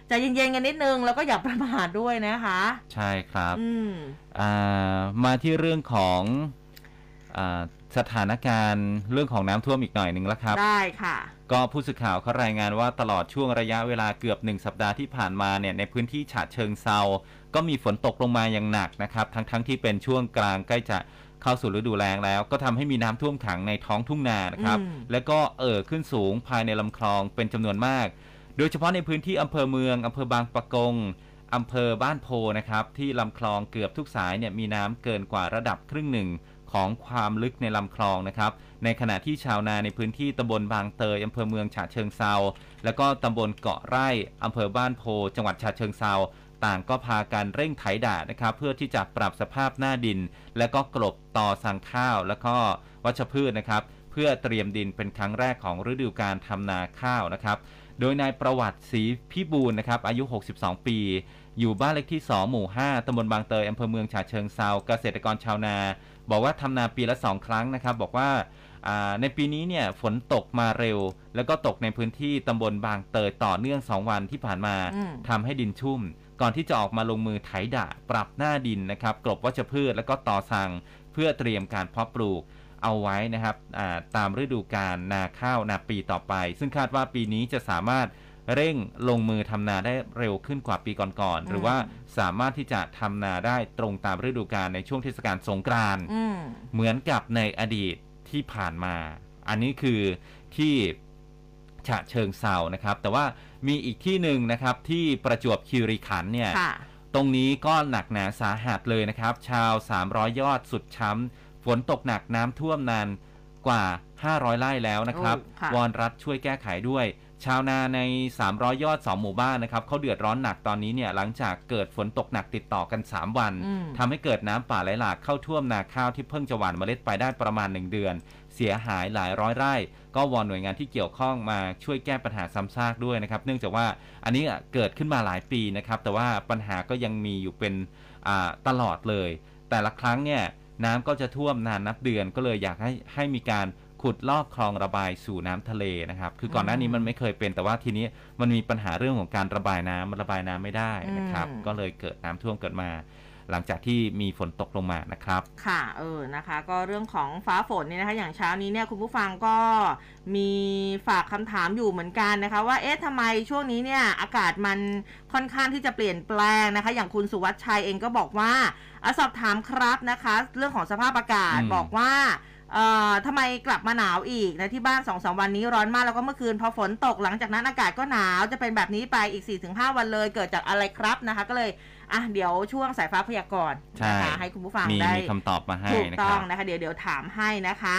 ใจเย็นๆกันนิดนึงแล้วก็อย่าประมาทด้วยนะคะใช่ครับมาที่เรื่องของสถานการณ์เรื่องของน้ำท่วมอีกหน่อยหนึ่งแล้วครับได้ค่ะก็ผู้สื่อข่าวเขารายงานว่าตลอดช่วงระยะเวลาเกือบ1สัปดาห์ที่ผ่านมาเนี่ยในพื้นที่ฉะเชิงเทราก็มีฝนตกลงมาอย่างหนักนะครับทั้งที่เป็นช่วงกลางใกล้จะเข้าสู่ฤดูแล้งแล้วก็ทำให้มีน้ำท่วมขังในท้องทุ่งนานะครับแล้วก็ขึ้นสูงภายในลำคลองเป็นจำนวนมากโดยเฉพาะในพื้นที่อำเภอเมืองอำเภอบางปะกงอำเภอบ้านโพนะครับที่ลำคลองเกือบทุกสายเนี่ยมีน้ำเกินกว่าระดับครึ่งหนึ่งของความลึกในลำคลองนะครับในขณะที่ชาวนาในพื้นที่ตำบลบางเตยอำเภอเมืองฉะเชิงเทราแล้วก็ตำบลเกาะไร่อำเภอบ้านโพจังหวัดฉะเชิงเทราต่างก็พากันเร่งไถด่านะครับเพื่อที่จะปรับสภาพหน้าดินและก็กลบต่อสั่งข้าวและก็วัชพืชนะครับเพื่อเตรียมดินเป็นครั้งแรกของฤดูการทำนาข้าวนะครับโดยนายประวัติศรีพิบูลนะครับอายุ62ปีอยู่บ้านเลขที่2หมู่5ตำบลบางเตยอำเภอเมืองฉะเชิงเทราเกษตรกรชาวนาบอกว่าทำนาปีละ2ครั้งนะครับบอกว่าในปีนี้เนี่ยฝนตกมาเร็วแล้วก็ตกในพื้นที่ตำบลบางเตยต่อเนื่อง2วันที่ผ่านมาทำให้ดินชุ่มก่อนที่จะออกมาลงมือไถด่าปรับหน้าดินนะครับกลบวัชพืชและก็ต่อสั่งเพื่อเตรียมการเพาะปลูกเอาไว้นะครับตามฤดูกาลนาข้าวนาปีต่อไปซึ่งคาดว่าปีนี้จะสามารถเร่งลงมือทำนาได้เร็วขึ้นกว่าปีก่อนๆหรือว่าสามารถที่จะทำนาได้ตรงตามฤดูกาลในช่วงเทศกาลสงกรานต์เหมือนกับในอดีตที่ผ่านมาอันนี้คือที่ฉะเชิงเทรานะครับแต่ว่ามีอีกที่หนึ่งนะครับที่ประจวบคีรีขันธ์เนี่ยตรงนี้ก็หนักหนาสาหัสเลยนะครับชาว300ยอดสุดช้ำฝนตกหนักน้ำท่วมนานกว่า500ไร่แล้วนะครับวอนรัฐช่วยแก้ไขด้วยชาวนาใน300ยอด2หมู่บ้านนะครับเขาเดือดร้อนหนักตอนนี้เนี่ยหลังจากเกิดฝนตกหนักติดต่อกัน3วันทำให้เกิดน้ำป่าไหลหลากเข้าท่วมนาข้าวที่เพิ่งจะหว่านเมล็ดไปได้ประมาณ1เดือนเสียหายหลายร้อยไร่ก็วอนหน่วยงานที่เกี่ยวข้องมาช่วยแก้ปัญหาซ้ำซากด้วยนะครับเนื่องจากว่าอันนี้เกิดขึ้นมาหลายปีนะครับแต่ว่าปัญหาก็ยังมีอยู่เป็นตลอดเลยแต่ละครั้งเนี่ยน้ำก็จะท่วมนานนับเดือนก็เลยอยากให้มีการขุดลอกคลองระบายสู่น้ำทะเลนะครับคือก่อนหน้านี้มันไม่เคยเป็นแต่ว่าทีนี้มันมีปัญหาเรื่องของการระบายน้ำมันระบายน้ำไม่ได้นะครับก็เลยเกิดน้ำท่วมเกิดมา หลังจากที่มีฝนตกลงมานะครับค่ะนะคะก็เรื่องของฟ้าฝนนี่นะคะอย่างเช้านี้เนี่ยคุณผู้ฟังก็มีฝากคำถามอยู่เหมือนกันนะคะว่าเอ๊ะทำไมช่วงนี้เนี่ยอากาศมันค่อนข้างที่จะเปลี่ยนแปลงนะคะอย่างคุณสุวัชชัยเองก็บอกว่าสอบถามครับนะคะเรื่องของสภาพอากาศบอกว่าทำไมกลับมาหนาวอีกนะที่บ้าน 2-3 วันนี้ร้อนมากแล้วก็เมื่อคืนพอฝนตกหลังจากนั้นอากาศก็หนาวจะเป็นแบบนี้ไปอีก 4-5 วันเลยเกิดจากอะไรครับนะคะก็เลยเดี๋ยวช่วงสายฟ้าพยากรณ์นะคะให้คุณผู้ฟังได้มีคำตอบมาให้ถูกต้องนะคะเดี๋ยวถามให้นะคะ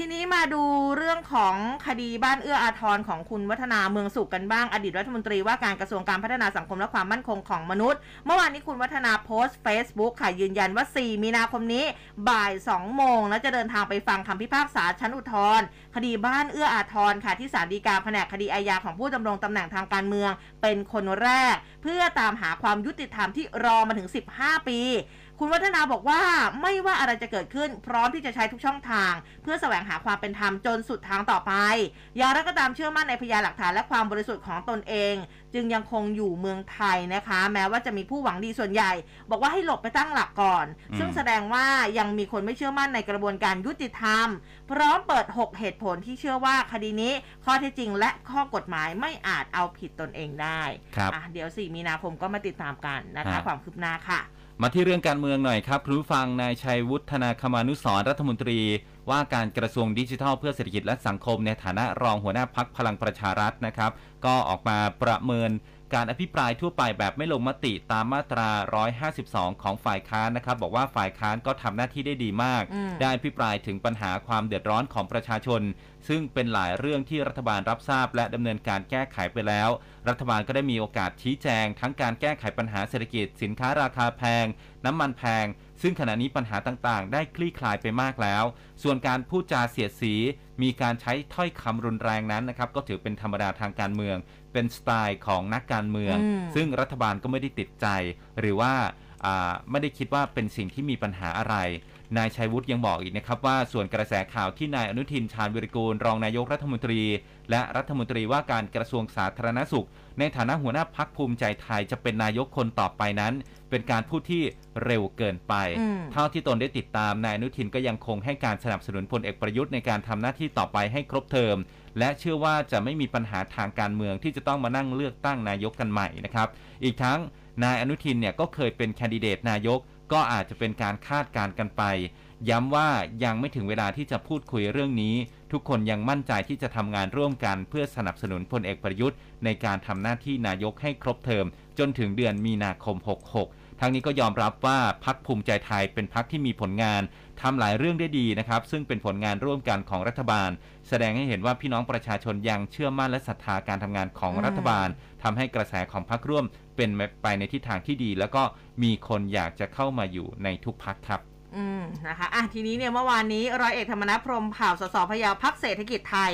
ทีนี้มาดูเรื่องของคดีบ้านเอื้ออาทรของคุณวัฒนาเมืองสุขกันบ้างอดีตรัฐมนตรีว่าการกระทรวงการพัฒนาสังคมและความมั่นคงของมนุษย์เมื่อวานนี้คุณวัฒนาโพสต์ Facebook ค่ะยืนยันว่า4มีนาคมนี้บ่าย 2 โมงแล้วจะเดินทางไปฟังคำพิพากษาชั้นอุทธรณ์คดีบ้านเอื้ออาทรค่ะที่ศาลฎีกาแผนกคดีอาญาของผู้ดำรงตำแหน่งทางการเมืองเป็นคนแรกเพื่อตามหาความยุติธรรมที่รอมาถึง15 ปีคุณวัฒนาบอกว่าไม่ว่าอะไรจะเกิดขึ้นพร้อมที่จะใช้ทุกช่องทางเพื่อแสวงหาความเป็นธรรมจนสุดทางต่อไปอย่างไรก็ตามเชื่อมั่นในพยานหลักฐานและความบริสุทธิ์ของตนเองจึงยังคงอยู่เมืองไทยนะคะแม้ว่าจะมีผู้หวังดีส่วนใหญ่บอกว่าให้หลบไปตั้งหลักก่อนซึ่งแสดงว่ายังมีคนไม่เชื่อมั่นในกระบวนการยุติธรรมพร้อมเปิด6เหตุผลที่เชื่อว่าคดีนี้ข้อเท็จจริงและข้อกฎหมายไม่อาจเอาผิดตนเองได้เดี๋ยว4มีนาคมก็มาติดตามกันนะคะความคืบหน้าค่ะมาที่เรื่องการเมืองหน่อยครับคุณผู้ฟังนายชัยวุฒิ ธนาคมานุสรณ์รัฐมนตรีว่าการกระทรวงดิจิทัลเพื่อเศรษฐกิจและสังคมในฐานะรองหัวหน้าพรรคพลังประชารัฐนะครับก็ออกมาประเมินการอภิปรายทั่วไปแบบไม่ลงมติตามมาตรา152ของฝ่ายค้านนะครับบอกว่าฝ่ายค้านก็ทำหน้าที่ได้ดีมากได้อภิปรายถึงปัญหาความเดือดร้อนของประชาชนซึ่งเป็นหลายเรื่องที่รัฐบาลรับทราบและดำเนินการแก้ไขไปแล้วรัฐบาลก็ได้มีโอกาสชี้แจงทั้งการแก้ไขปัญหาเศรษฐกิจสินค้าราคาแพงน้ำมันแพงซึ่งขณะนี้ปัญหาต่างๆได้คลี่คลายไปมากแล้วส่วนการพูดจาเสียดสีมีการใช้ถ้อยคำรุนแรงนั้นนะครับก็ถือเป็นธรรมดาทางการเมืองเป็นสไตล์ของนักการเมืองซึ่งรัฐบาลก็ไม่ได้ติดใจหรือว่าไม่ได้คิดว่าเป็นสิ่งที่มีปัญหาอะไรนายชัยวุฒิยังบอกอีกนะครับว่าส่วนกระแสข่าวที่นายอนุทินชาญวิริกูลรองนายกรัฐมนตรีและรัฐมนตรีว่าการกระทรวงสาธารณสุขในฐานะหัวหน้าพรรคภูมิใจไทยจะเป็นนายกคนต่อไปนั้นเป็นการพูดที่เร็วเกินไปเท่าที่ตนได้ติดตามนายอนุทินก็ยังคงให้การสนับสนุนพลเอกประยุทธ์ในการทำหน้าที่ต่อไปให้ครบเทอมและเชื่อว่าจะไม่มีปัญหาทางการเมืองที่จะต้องมานั่งเลือกตั้งนายกกันใหม่นะครับอีกทั้งนายอนุทินเนี่ยก็เคยเป็นแคนดิเดตนายกก็อาจจะเป็นการคาดการณ์กันไปย้ำว่ายังไม่ถึงเวลาที่จะพูดคุยเรื่องนี้ทุกคนยังมั่นใจที่จะทำงานร่วมกันเพื่อสนับสนุนพลเอกประยุทธ์ในการทำหน้าที่นายกให้ครบเทอมจนถึงเดือนมีนาคม66ทั้งนี้ก็ยอมรับว่าพรรคภูมิใจไทยเป็นพรรคที่มีผลงานทำหลายเรื่องได้ดีนะครับซึ่งเป็นผลงานร่วมกันของรัฐบาลแสดงให้เห็นว่าพี่น้องประชาชนยังเชื่อมั่นและศรัทธาการทำงานของรัฐบาลทำให้กระแสของพรรคร่วมเป็นไปในทิศทางที่ดีแล้วก็มีคนอยากจะเข้ามาอยู่ในทุกพรรคครับนะคะทีนี้เนี่ยเมื่อวานนี้ร้อยเอกธรรมนัสพรหมเผ่าสสพะเยาพรรคเศรษฐกิจไทย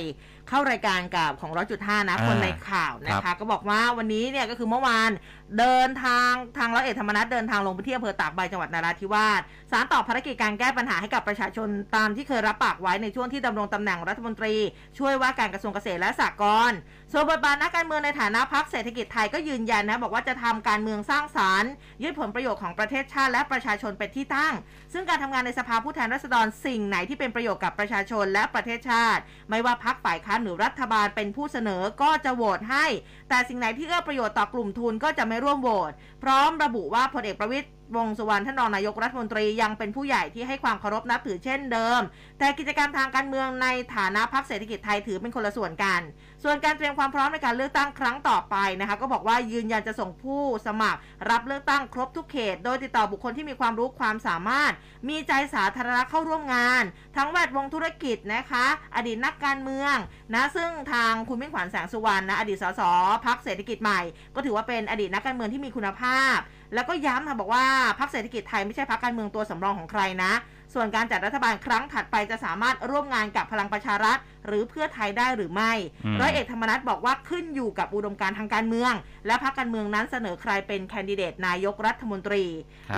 เข้ารายการกับของ 100.5 นะคนในข่าวนะคะก็บอกว่าวันนี้เนี่ยก็คือเมื่อวานเดินทางร้อยเอกธรรมนัสเดินทางลงไปที่อำเภอตากใบจังหวัดนราธิวาสสารต่อภารกิจการแก้ปัญหาให้กับประชาชนตามที่เคยรับปากไว้ในช่วงที่ดำรงตำแหน่งรัฐมนตรีช่วยว่าการกระทรวงเกษตรและสหกรณ์ส่วนบทบาทนักการเมืองในฐานะพรรคเศรษฐกิจไทยก็ยืนยันนะบอกว่าจะทำการเมืองสร้างสรรค์ยึดผลประโยชน์ของประเทศชาติและประชาชนเป็นที่ตั้งซึ่งการทำงานในสภาผู้แทนราษฎรสิ่งไหนที่เป็นประโยชน์กับประชาชนและประเทศชาติไม่ว่าพรรคฝ่ายค้านหรือรัฐบาลเป็นผู้เสนอก็จะโหวตให้แต่สิ่งไหนที่เอื้อประโยชน์ต่อกลุ่มทุนก็จะไม่ร่วมโหวตพร้อมระบุว่าพลเอกประวิตรวงษ์สุวรรณท่านรองนายกรัฐมนตรียังเป็นผู้ใหญ่ที่ให้ความเคารพนับถือเช่นเดิมแต่กิจกรรมทางการเมืองในฐานะพรรคเศรษฐกิจไทยถือเป็นคนละส่วนกันส่วนการเตรียมความพร้อมในการเลือกตั้งครั้งต่อไปนะคะก็บอกว่ายืนยันจะส่งผู้สมัครรับเลือกตั้งครบทุกเขตโดยติดต่อบุคคลที่มีความรู้ความสามารถมีใจสาธารณะเข้าร่วมงานทั้งแวดวงธุรกิจนะคะอดีตนักการเมืองนะซึ่งทางคุณมิ่งขวัญแสงสุวรรณนะอดีตสสพรรคเศรษฐกิจใหม่ก็ถือว่าเป็นอดีตนักการเมืองที่มีคุณภาพแล้วก็ย้ำค่ะบอกว่าพรรคเศรษฐกิจไทยไม่ใช่พรรคการเมืองตัวสำรองของใครนะส่วนการจัดรัฐบาลครั้งถัดไปจะสามารถร่วมงานกับพลังประชารัฐ หรือเพื่อไทยได้หรือไม่ร้อยเอกธรรมนัสบอกว่าขึ้นอยู่กับอุดมการณ์ทางการเมืองและพรรคการเมืองนั้นเสนอใครเป็นแคนดิเดตนายกรัฐมนตรี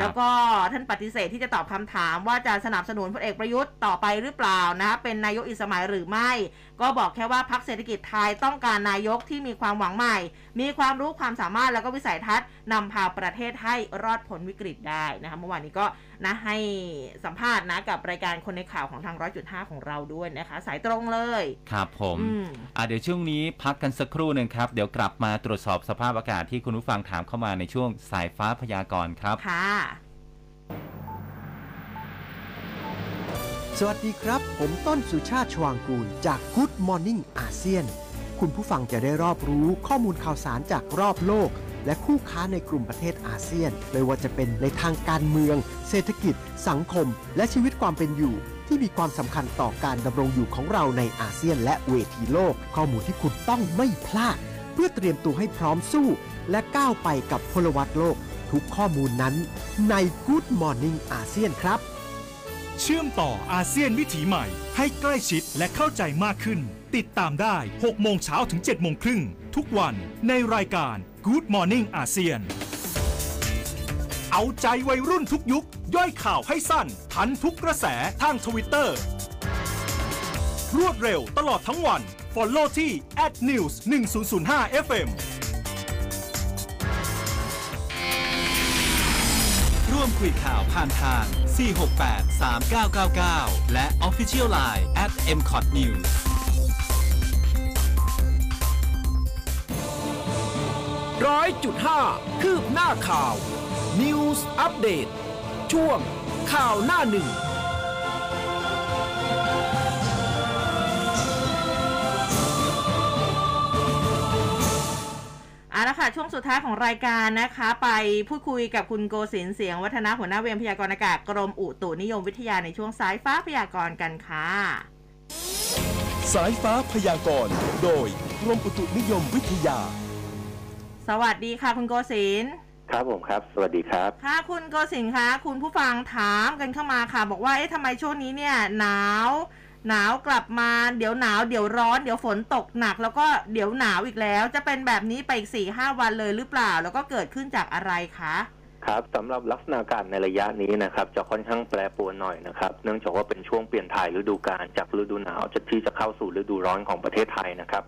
แล้วก็ท่านปฏิเสธที่จะตอบคำถามว่าจะสนับสนุนพลเอกประยุทธ์ต่อไปหรือเปล่านะเป็นนายกอีกสมัยหรือไม่ก็บอกแค่ว่าพรรคเศรษฐกิจไทยต้องการนายกที่มีความหวังใหม่มีความรู้ความสามารถแล้วก็วิสัยทัศน์นำพาประเทศให้รอดพ้นวิกฤตได้นะคะเมื่อวานนี้ก็นะให้สัมภาษณ์นะกับรายการคนในข่าวของทาง 100.5 ของเราด้วยนะคะสายตรงเลยครับผมเดี๋ยวช่วงนี้พักกันสักครู่หนึ่งครับเดี๋ยวกลับมาตรวจสอบสภาพอากาศที่คุณผู้ฟังถามเข้ามาในช่วงสายฟ้าพยากรณ์ครับค่ะสวัสดีครับผมต้นสุชาติชวางกูลจาก Good Morning อาเซียนคุณผู้ฟังจะได้รอบรู้ข้อมูลข่าวสารจากรอบโลกและคู่ค้าในกลุ่มประเทศอาเซียนไม่ว่าจะเป็นในทางการเมืองเศรษฐกิจสังคมและชีวิตความเป็นอยู่ที่มีความสำคัญต่อการดำรงอยู่ของเราในอาเซียนและเวทีโลกข้อมูลที่คุณต้องไม่พลาดเพื่อเตรียมตัวให้พร้อมสู้และก้าวไปกับพลวัตโลกทุกข้อมูลนั้นใน Good Morning อาเซียนครับเชื่อมต่ออาเซียนวิถีใหม่ให้ใกล้ชิดและเข้าใจมากขึ้นติดตามได้6โมงเช้าถึง7โมงครึ่งทุกวันในรายการ Good Morning อาเซียนเอาใจวัยรุ่นทุกยุคย่อยข่าวให้สั้นทันทุกกระแสทาง Twitter รวดเร็วตลอดทั้งวัน Follow ที่ @news1005fm ร่วมคุยข่าวผ่านทาง4683999 และ Official Line @mcotnews100.5 คืบหน้าข่าว News Update ช่วงข่าวหน้าหนึ่งเอาละค่ะช่วงสุดท้ายของรายการนะคะไปพูดคุยกับคุณโกศินทร์เสียงวัฒนะหัวหน้าเวรพยากรณ์อากาศกรมอุตุนิยมวิทยาในช่วงสายฟ้าพยากรณ์กันค่ะสายฟ้าพยากรณ์โดยกรมอุตุนิยมวิทยาสวัสดีค่ะคุณโกศินทร์ครับผมครับสวัสดีครับค่ะคุณโกศินทร์คะคุณผู้ฟังถามกันเข้ามาค่ะบอกว่าทำไมช่วงนี้เนี่ยหนาวกลับมาเดี๋ยวหนาวเดี๋ยวร้อนเดี๋ยวฝนตกหนักแล้วก็เดี๋ยวหนาวอีกแล้วจะเป็นแบบนี้ไปอีก 4-5 วันเลยหรือเปล่าแล้วก็เกิดขึ้นจากอะไรคะครับสำหรับลักษณะอากาศในระยะนี้นะครับจะค่อนข้างแปรปรวนหน่อยนะครับเนื่องจากว่าเป็นช่วงเปลี่ยนถ่ายฤดูกาลจากฤดูหนาวที่จะเข้าสู่ฤดูร้อนของประเทศไทยนะครับ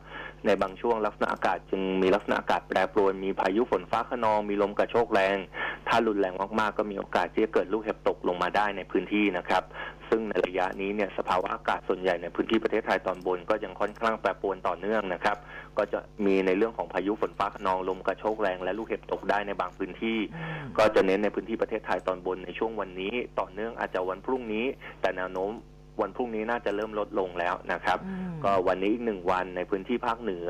ในบางช่วงลักษณะอากาศจึงมีลักษณะอากาศแปรปรวนมีพายุฝนฟ้าคะนองมีลมกระโชกแรงถ้ารุนแรงมากๆก็มีโอกาสที่จะเกิดลูกเห็บตกลงมาได้ในพื้นที่นะครับซึ่งในระยะนี้เนี่ยสภาวะอากาศส่วนใหญ่ในพื้นที่ประเทศไทยตอนบนก็ยังค่อนข้างแปรปรวนต่อเนื่องนะครับก็จะมีในเรื่องของพายุฝนฟ้าคะนองลมกระโชกแรงและลูกเห็บตกได้ในบางพื้นที่ก็จะเน้นในพื้นที่ประเทศไทยตอนบนในช่วงวันนี้ต่อเนื่องอาจจะวันพรุ่งนี้แต่แนวโน้มวันพรุ่งนี้น่าจะเริ่มลดลงแล้วนะครับก็วันนี้อีก1วันในพื้นที่ภาคเหนือ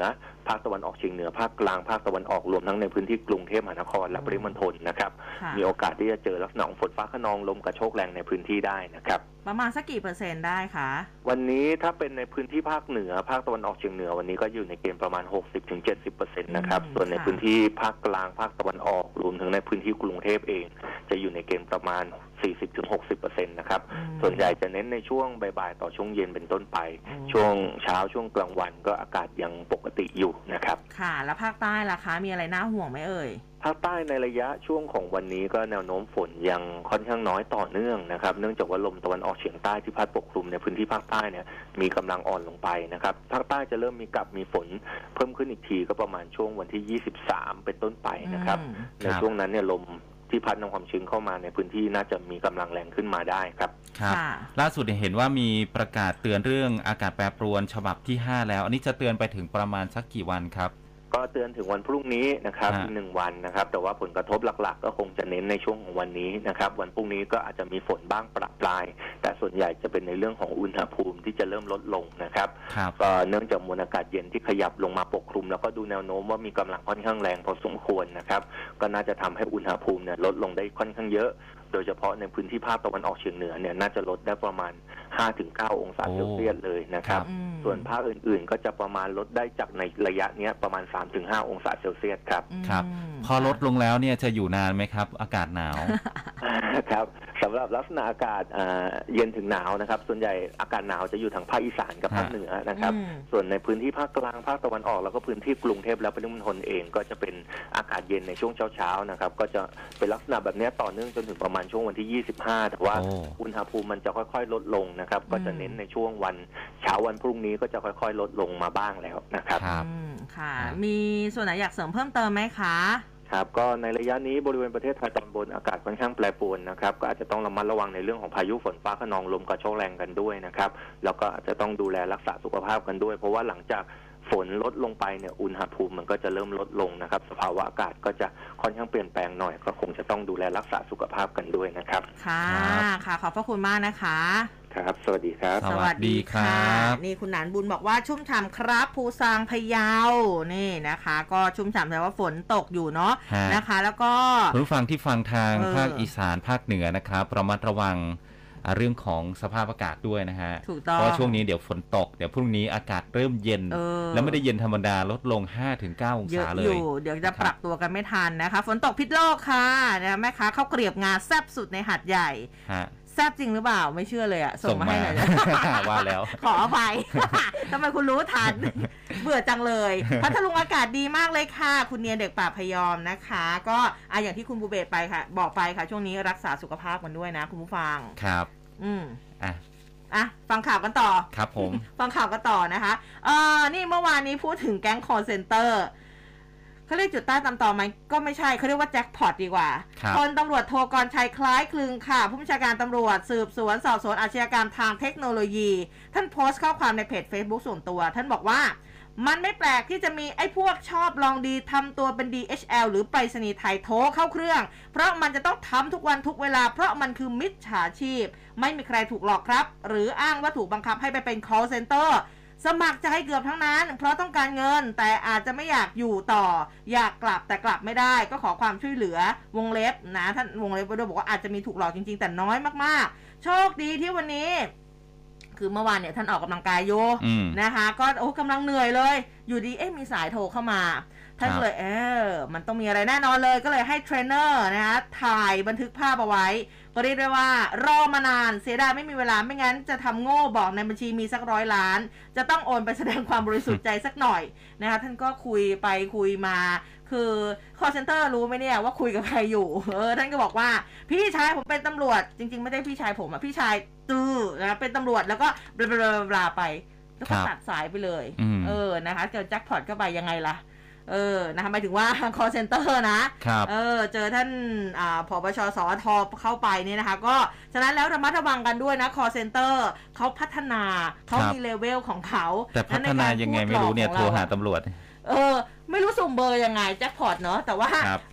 ภาคตะวันออกเฉียงเหนือภาคกลางภาคตะวันออกรวมทั้งในพื้นที่กรุงเทพมหานครและปริมณฑลนะครับมีโอกาสที่จะเจอลักษณะฝนฟ้าคะนองลมกระโชกแรงในพื้นที่ได้นะครับประมาณสักกี่เปอร์เซ็นต์ได้คะวันนี้ถ้าเป็นในพื้นที่ภาคเหนือภาคตะวันออกเฉียงเหนือวันนี้ก็อยู่ในเกณฑ์ประมาณ 60-70% นะครับส่วนในพื้นที่ภาคกลางภาคตะวันออกรวมถึงในพื้นที่กรุงเทพเองจะอยู่ในเกณฑ์ประมาณ 40-60% นะครับส่วนใหญ่จะเน้นในช่วงบ่ายๆต่อช่วงเย็นเป็นต้นไปช่วงเช้าช่วงกลางวันก็อากาศยังปกติอยู่นะครับค่ะแล้วภาคใต้ล่ะคะมีอะไรน่าห่วงไหมเอ่ยภาคใต้ในระยะช่วงของวันนี้ก็แนวโน้มฝนยังค่อนข้างน้อยต่อเนื่องนะครับเนื่องจากว่าลมตะวันออกเฉียงใต้ที่พัดปกคลุมในพื้นที่ภาคใต้เนี่ยมีกำลังอ่อนลงไปนะครับภาคใต้จะเริ่มมีฝนเพิ่มขึ้นอีกทีก็ประมาณช่วงวันที่23เป็นต้นไปนะครับในช่วงนั้นเนี่ยลมที่พัดนำความชื้นเข้ามาในพื้นที่น่าจะมีกำลังแรงขึ้นมาได้ครับครับล่าสุดเห็นว่ามีประกาศเตือนเรื่องอากาศแปรปรวนฉบับที่5แล้วอันนี้จะเตือนไปถึงประมาณสักกี่วันครับก็เตือนถึงวันพรุ่งนี้นะครับหนึ่งวันนะครับแต่ว่าผลกระทบหลักๆก็คงจะเน้นในช่วงของวันนี้นะครับวันพรุ่งนี้ก็อาจจะมีฝนบ้างประปรายแต่ส่วนใหญ่จะเป็นในเรื่องของอุณหภูมิที่จะเริ่มลดลงนะครับก็เนื่องจากมวลอากาศเย็นที่ขยับลงมาปกคลุมแล้วก็ดูแนวโน้มว่ามีกำลังค่อนข้างแรงพอสมควรนะครับก็น่าจะทำให้อุณหภูมิเนี่ยลดลงได้ค่อนข้างเยอะ โดยเฉพาะในพื้นที่ภาคตะวันออกเฉียงเหนือเนี่ยน่าจะลดได้ประมาณ 5-9 องศาเซลเซียสเลยนะครับส่วนภาคอื่นๆก็จะประมาณลดได้จากในระยะนี้ประมาณ 3-5 องศาเซลเซียสครับครับพอลดลงแล้วเนี่ยจะอยู่นานไหมครับอากาศหนาวครับสำหรับลักษณะอากาศเย็นถึงหนาวนะครับส่วนใหญ่อากาศหนาวจะอยู่ทางภาคอีสานกับภาคเหนือนะครับส่วนในพื้นที่ภาคกลางภาคตะวันออกแล้วก็พื้นที่กรุงเทพและปริมณฑลเองก็จะเป็นอากาศเย็นในช่วงเช้าๆนะครับก็จะเป็นลักษณะแบบนี้ต่อเนื่องจนถึงประมาณช่วงวันที่25แต่ว่าอุณหภูมิมันจะค่อยๆลดลงนะครับก็จะเน้นในช่วงวันเช้าวันพรุ่งนี้ก็จะค่อยๆลดลงมาบ้างแล้วนะครับค่ะมีส่วนไหนอยากเสริมเพิ่มเติมไหมคะครับก็ในระยะนี้บริเวณประเทศไทยตอนบนอากาศค่อนข้างแปรปรวนนะครับก็อาจจะต้องระมัดระวังในเรื่องของพายุฝนฟ้าคะนองลมกระโชกแรงกันด้วยนะครับแล้วก็อาจจะต้องดูแลรักษาสุขภาพกันด้วยเพราะว่าหลังจากฝนลดลงไปเนี่ยอุณหภูมิมันก็จะเริ่มลดลงนะครับสภาวะอากาศก็จะค่อนข้างเปลี่ยนแปลงหน่อยก็คงจะต้องดูแลรักษาสุขภาพกันด้วยนะครับค่ะค่ะขอบพระคุณมากนะคะครับสวัสดีครับสวัสดีครับนี่คุณหนานบุญบอกว่าชุ่มฉ่ำครับภูซางพะเยานี่นะคะก็ชุ่มฉ่ำแต่ว่าฝนตกอยู่เนาะนะคะแล้วก็ผู้ฟังที่ฟังทางภาคอีสานภาคเหนือนะครับระมัดระวังเรื่องของสภาพอากาศด้วยนะฮะเพราะช่วงนี้เดี๋ยวฝนตกเดี๋ยวพรุ่งนี้อากาศเริ่มเย็นแล้วไม่ได้เย็นธรรมดาลดลง 5-9 องศาเลยเดี๋ยวจะปรับตัวกันไม่ทันนะคะฝนตกพิษโลกค่ะนะแม่ค้าข้าวเกรียบงาแซ่บสุดในหาดใหญ่แซ่บจริงหรือเปล่าไม่เชื่อเลยอ่ะส่งมาให้หน่อยว่าแล้วขออภัยทำไมคุณรู้ทันเบื่อจังเลยพัทลุงอากาศดีมากเลยค่ะคุณเนียนเด็กป่าพยอมนะคะก็อย่างที่คุณบูเบตไปค่ะบอกไปค่ะช่วงนี้รักษาสุขภาพกันด้วยนะคุณผู้ฟังครับฟังข่าวกันต่อครับผมฟังข่าวกันต่อนะคะนี่เมื่อวานนี้พูดถึงแก๊งคอลเซ็นเตอร์เขาเรียกจุดใต้ตำต่อไหมก็ไม่ใช่เขาเรียกว่าแจ็คพอตดีกว่าคนตำรวจโทกรชัยคล้ายคลึงค่ะผู้บัญชาการตำรวจสืบสวนสอบสวนอาชญากรรมทางเทคโนโลยีท่านโพสต์ข้อความในเพจ Facebook ส่วนตัวท่านบอกว่ามันไม่แปลกที่จะมีไอ้พวกชอบลองดีทำตัวเป็น DHL หรือไปรษณีย์ไทยโทรเข้าเครื่องเพราะมันจะต้องทำทุกวันทุกเวลาเพราะมันคือมิจฉาชีพไม่มีใครถูกหลอกครับหรืออ้างว่าถูกบังคับให้ไปเป็น call centerสมัครใจเกือบทั้งนั้นเพราะต้องการเงินแต่อาจจะไม่อยากอยู่ต่ออยากกลับแต่กลับไม่ได้ก็ขอความช่วยเหลือวงเล็บนะท่านวงเล็บไปด้วยบอกว่าอาจจะมีถูกหลอกจริงๆแต่น้อยมากๆโชคดีที่วันนี้คือเมื่อวานเนี่ยท่านออกกำลังกายอยู่นะคะก็กำลังเหนื่อยเลยอยู่ดีมีสายโทรเข้ามาท่านก็เลยมันต้องมีอะไรแน่นอนเลยก็เลยให้เทรนเนอร์นะคะถ่ายบันทึกภาพเอาไว้ก็เรียกได้ว่ารอมานานเสียดายไม่มีเวลาไม่งั้นจะทำโง่บอกในบัญชีมีสัก100 ล้านจะต้องโอนไปแสดงความบริสุทธิ์ใจสักหน่อยนะคะท่านก็คุยไปคุยมาคือ call center รู้ไหมเนี่ยว่าคุยกับใครอยู่ท่านก็บอกว่าพี่ชายผมเป็นตำรวจจริงๆไม่ได้พี่ชายผมอะพี่ชายนะเป็นตำรวจแล้วก็บลาบลาไปแล้วก็ตัดสายไปเลยนะคะเจอแจ็คพอตเข้าไปยังไงล่ะนะคะหมายถึงว่า call center นะเจอท่านผบช.สท.เข้าไปเนี่ยนะคะก็ฉะนั้นแล้วระมัดระวังกันด้วยนะ call center เขาพัฒนาเขามีเลเวลของเขาแต่พัฒนายังไงไม่รู้เนี่ยโทรหาตำรวจไม่รู้สุ่มเบอร์ยังไงแจ็คพอตเนาะแต่ว่า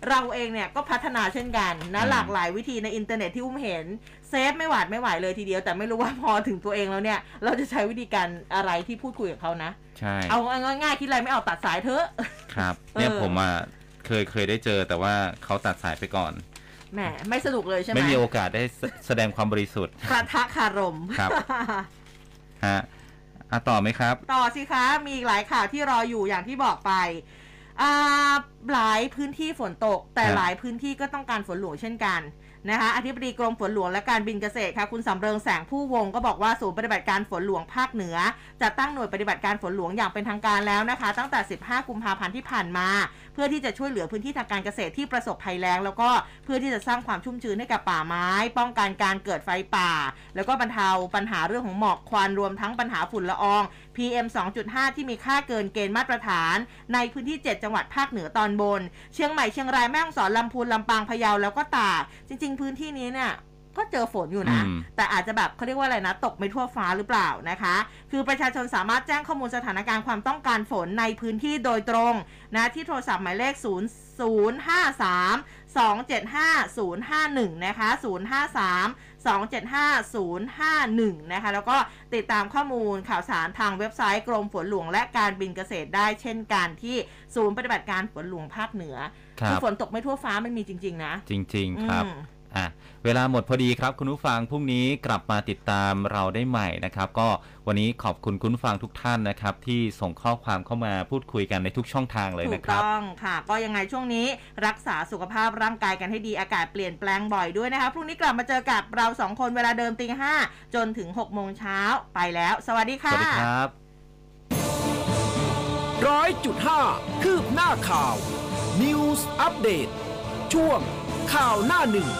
เราเองเนี่ยก็พัฒนาเช่นกันนะหลากหลายวิธีในอินเทอร์เน็ตที่อุ้มเห็นเซฟไม่หวาดไม่ไหวเลยทีเดียวแต่ไม่รู้ว่าพอถึงตัวเองแล้วเนี่ยเราจะใช้วิธีการอะไรที่พูดคุยกับเขานะใช่เอาง่ายๆคิดอะไรไม่เอาตัดสายเถอะครับเนี่ยผมเคยได้เจอแต่ว่าเขาตัดสายไปก่อนแหมไม่สนุกเลยใช่ไหมไม่มีโอกาสได้แสดงความบริสุทธิ์ประทะคารมครับฮะต่อไหมครับต่อสิคะมีหลายข่าวที่รออยู่อย่างที่บอกไปหลายพื้นที่ฝนตกแต่หลายพื้นที่ก็ต้องการฝนหลวงเช่นกันนะคะอธิบดีกรมฝนหลวงและการบินเกษตรค่ะคุณสำเริงแสงผู้วงก็บอกว่าศูนย์ปฏิบัติการฝนหลวงภาคเหนือจะตั้งหน่วยปฏิบัติการฝนหลวงอย่างเป็นทางการแล้วนะคะตั้งแต่15 กุมภาพันธ์ที่ผ่านมาเพื่อที่จะช่วยเหลือพื้นที่ทางการเกษตรที่ประสบภัยแล้งแล้วก็เพื่อที่จะสร้างความชุ่มชื้นให้กับป่าไม้ป้องกันการเกิดไฟป่าแล้วก็บรรเทาปัญหาเรื่องของหมอกควันรวมทั้งปัญหาฝุ่นละออง PM 2.5 ที่มีค่าเกินเกณฑ์มาตรฐานในพื้นที่7จังหวัดภาคเหนือตอนบนเชียงใหม่เชียงรายแม่ฮ่องสอนลำพูนลำปางพะเยาแล้วก็ตากจริงๆพื้นที่นี้เนี่ยก็เจอฝนอยู่นะแต่อาจจะแบบเขาเรียกว่าอะไรนะตกไม่ทั่วฟ้าหรือเปล่านะคะคือประชาชนสามารถแจ้งข้อมูลสถานการณ์ความต้องการฝนในพื้นที่โดยตรงนะที่โทรศัพท์หมายเลข053 275 051นะคะ053 275 051นะคะแล้วก็ติดตามข้อมูลข่าวสารทางเว็บไซต์กรมฝนหลวงและการบินเกษตรได้เช่นกันที่ศูนย์ปฏิบัติการฝนหลวงภาคเหนือคือฝนตกไม่ทั่วฟ้ามันมีจริงๆนะจริงๆครับ เวลาหมดพอดีครับคุณผู้ฟังพรุ่งนี้กลับมาติดตามเราได้ใหม่นะครับก็วันนี้ขอบคุณคุณผู้ฟังทุกท่านนะครับที่ส่งข้อความเข้ามาพูดคุยกันในทุกช่องทางเลยนะครับถูกต้องค่ะก็ยังไงช่วงนี้รักษาสุขภาพร่างกายกันให้ดีอากาศเปลี่ยนแปลงบ่อยด้วยนะคะพรุ่งนี้กลับมาเจอกับเรา2คนเวลาเดิม 5:00 นจนถึง 6:00 นไปแล้วสวัสดีค่ะสวัสดีครับ 100.5 คืบหน้าข่าว News Update ช่วงข่าวหน้าหนึ่ง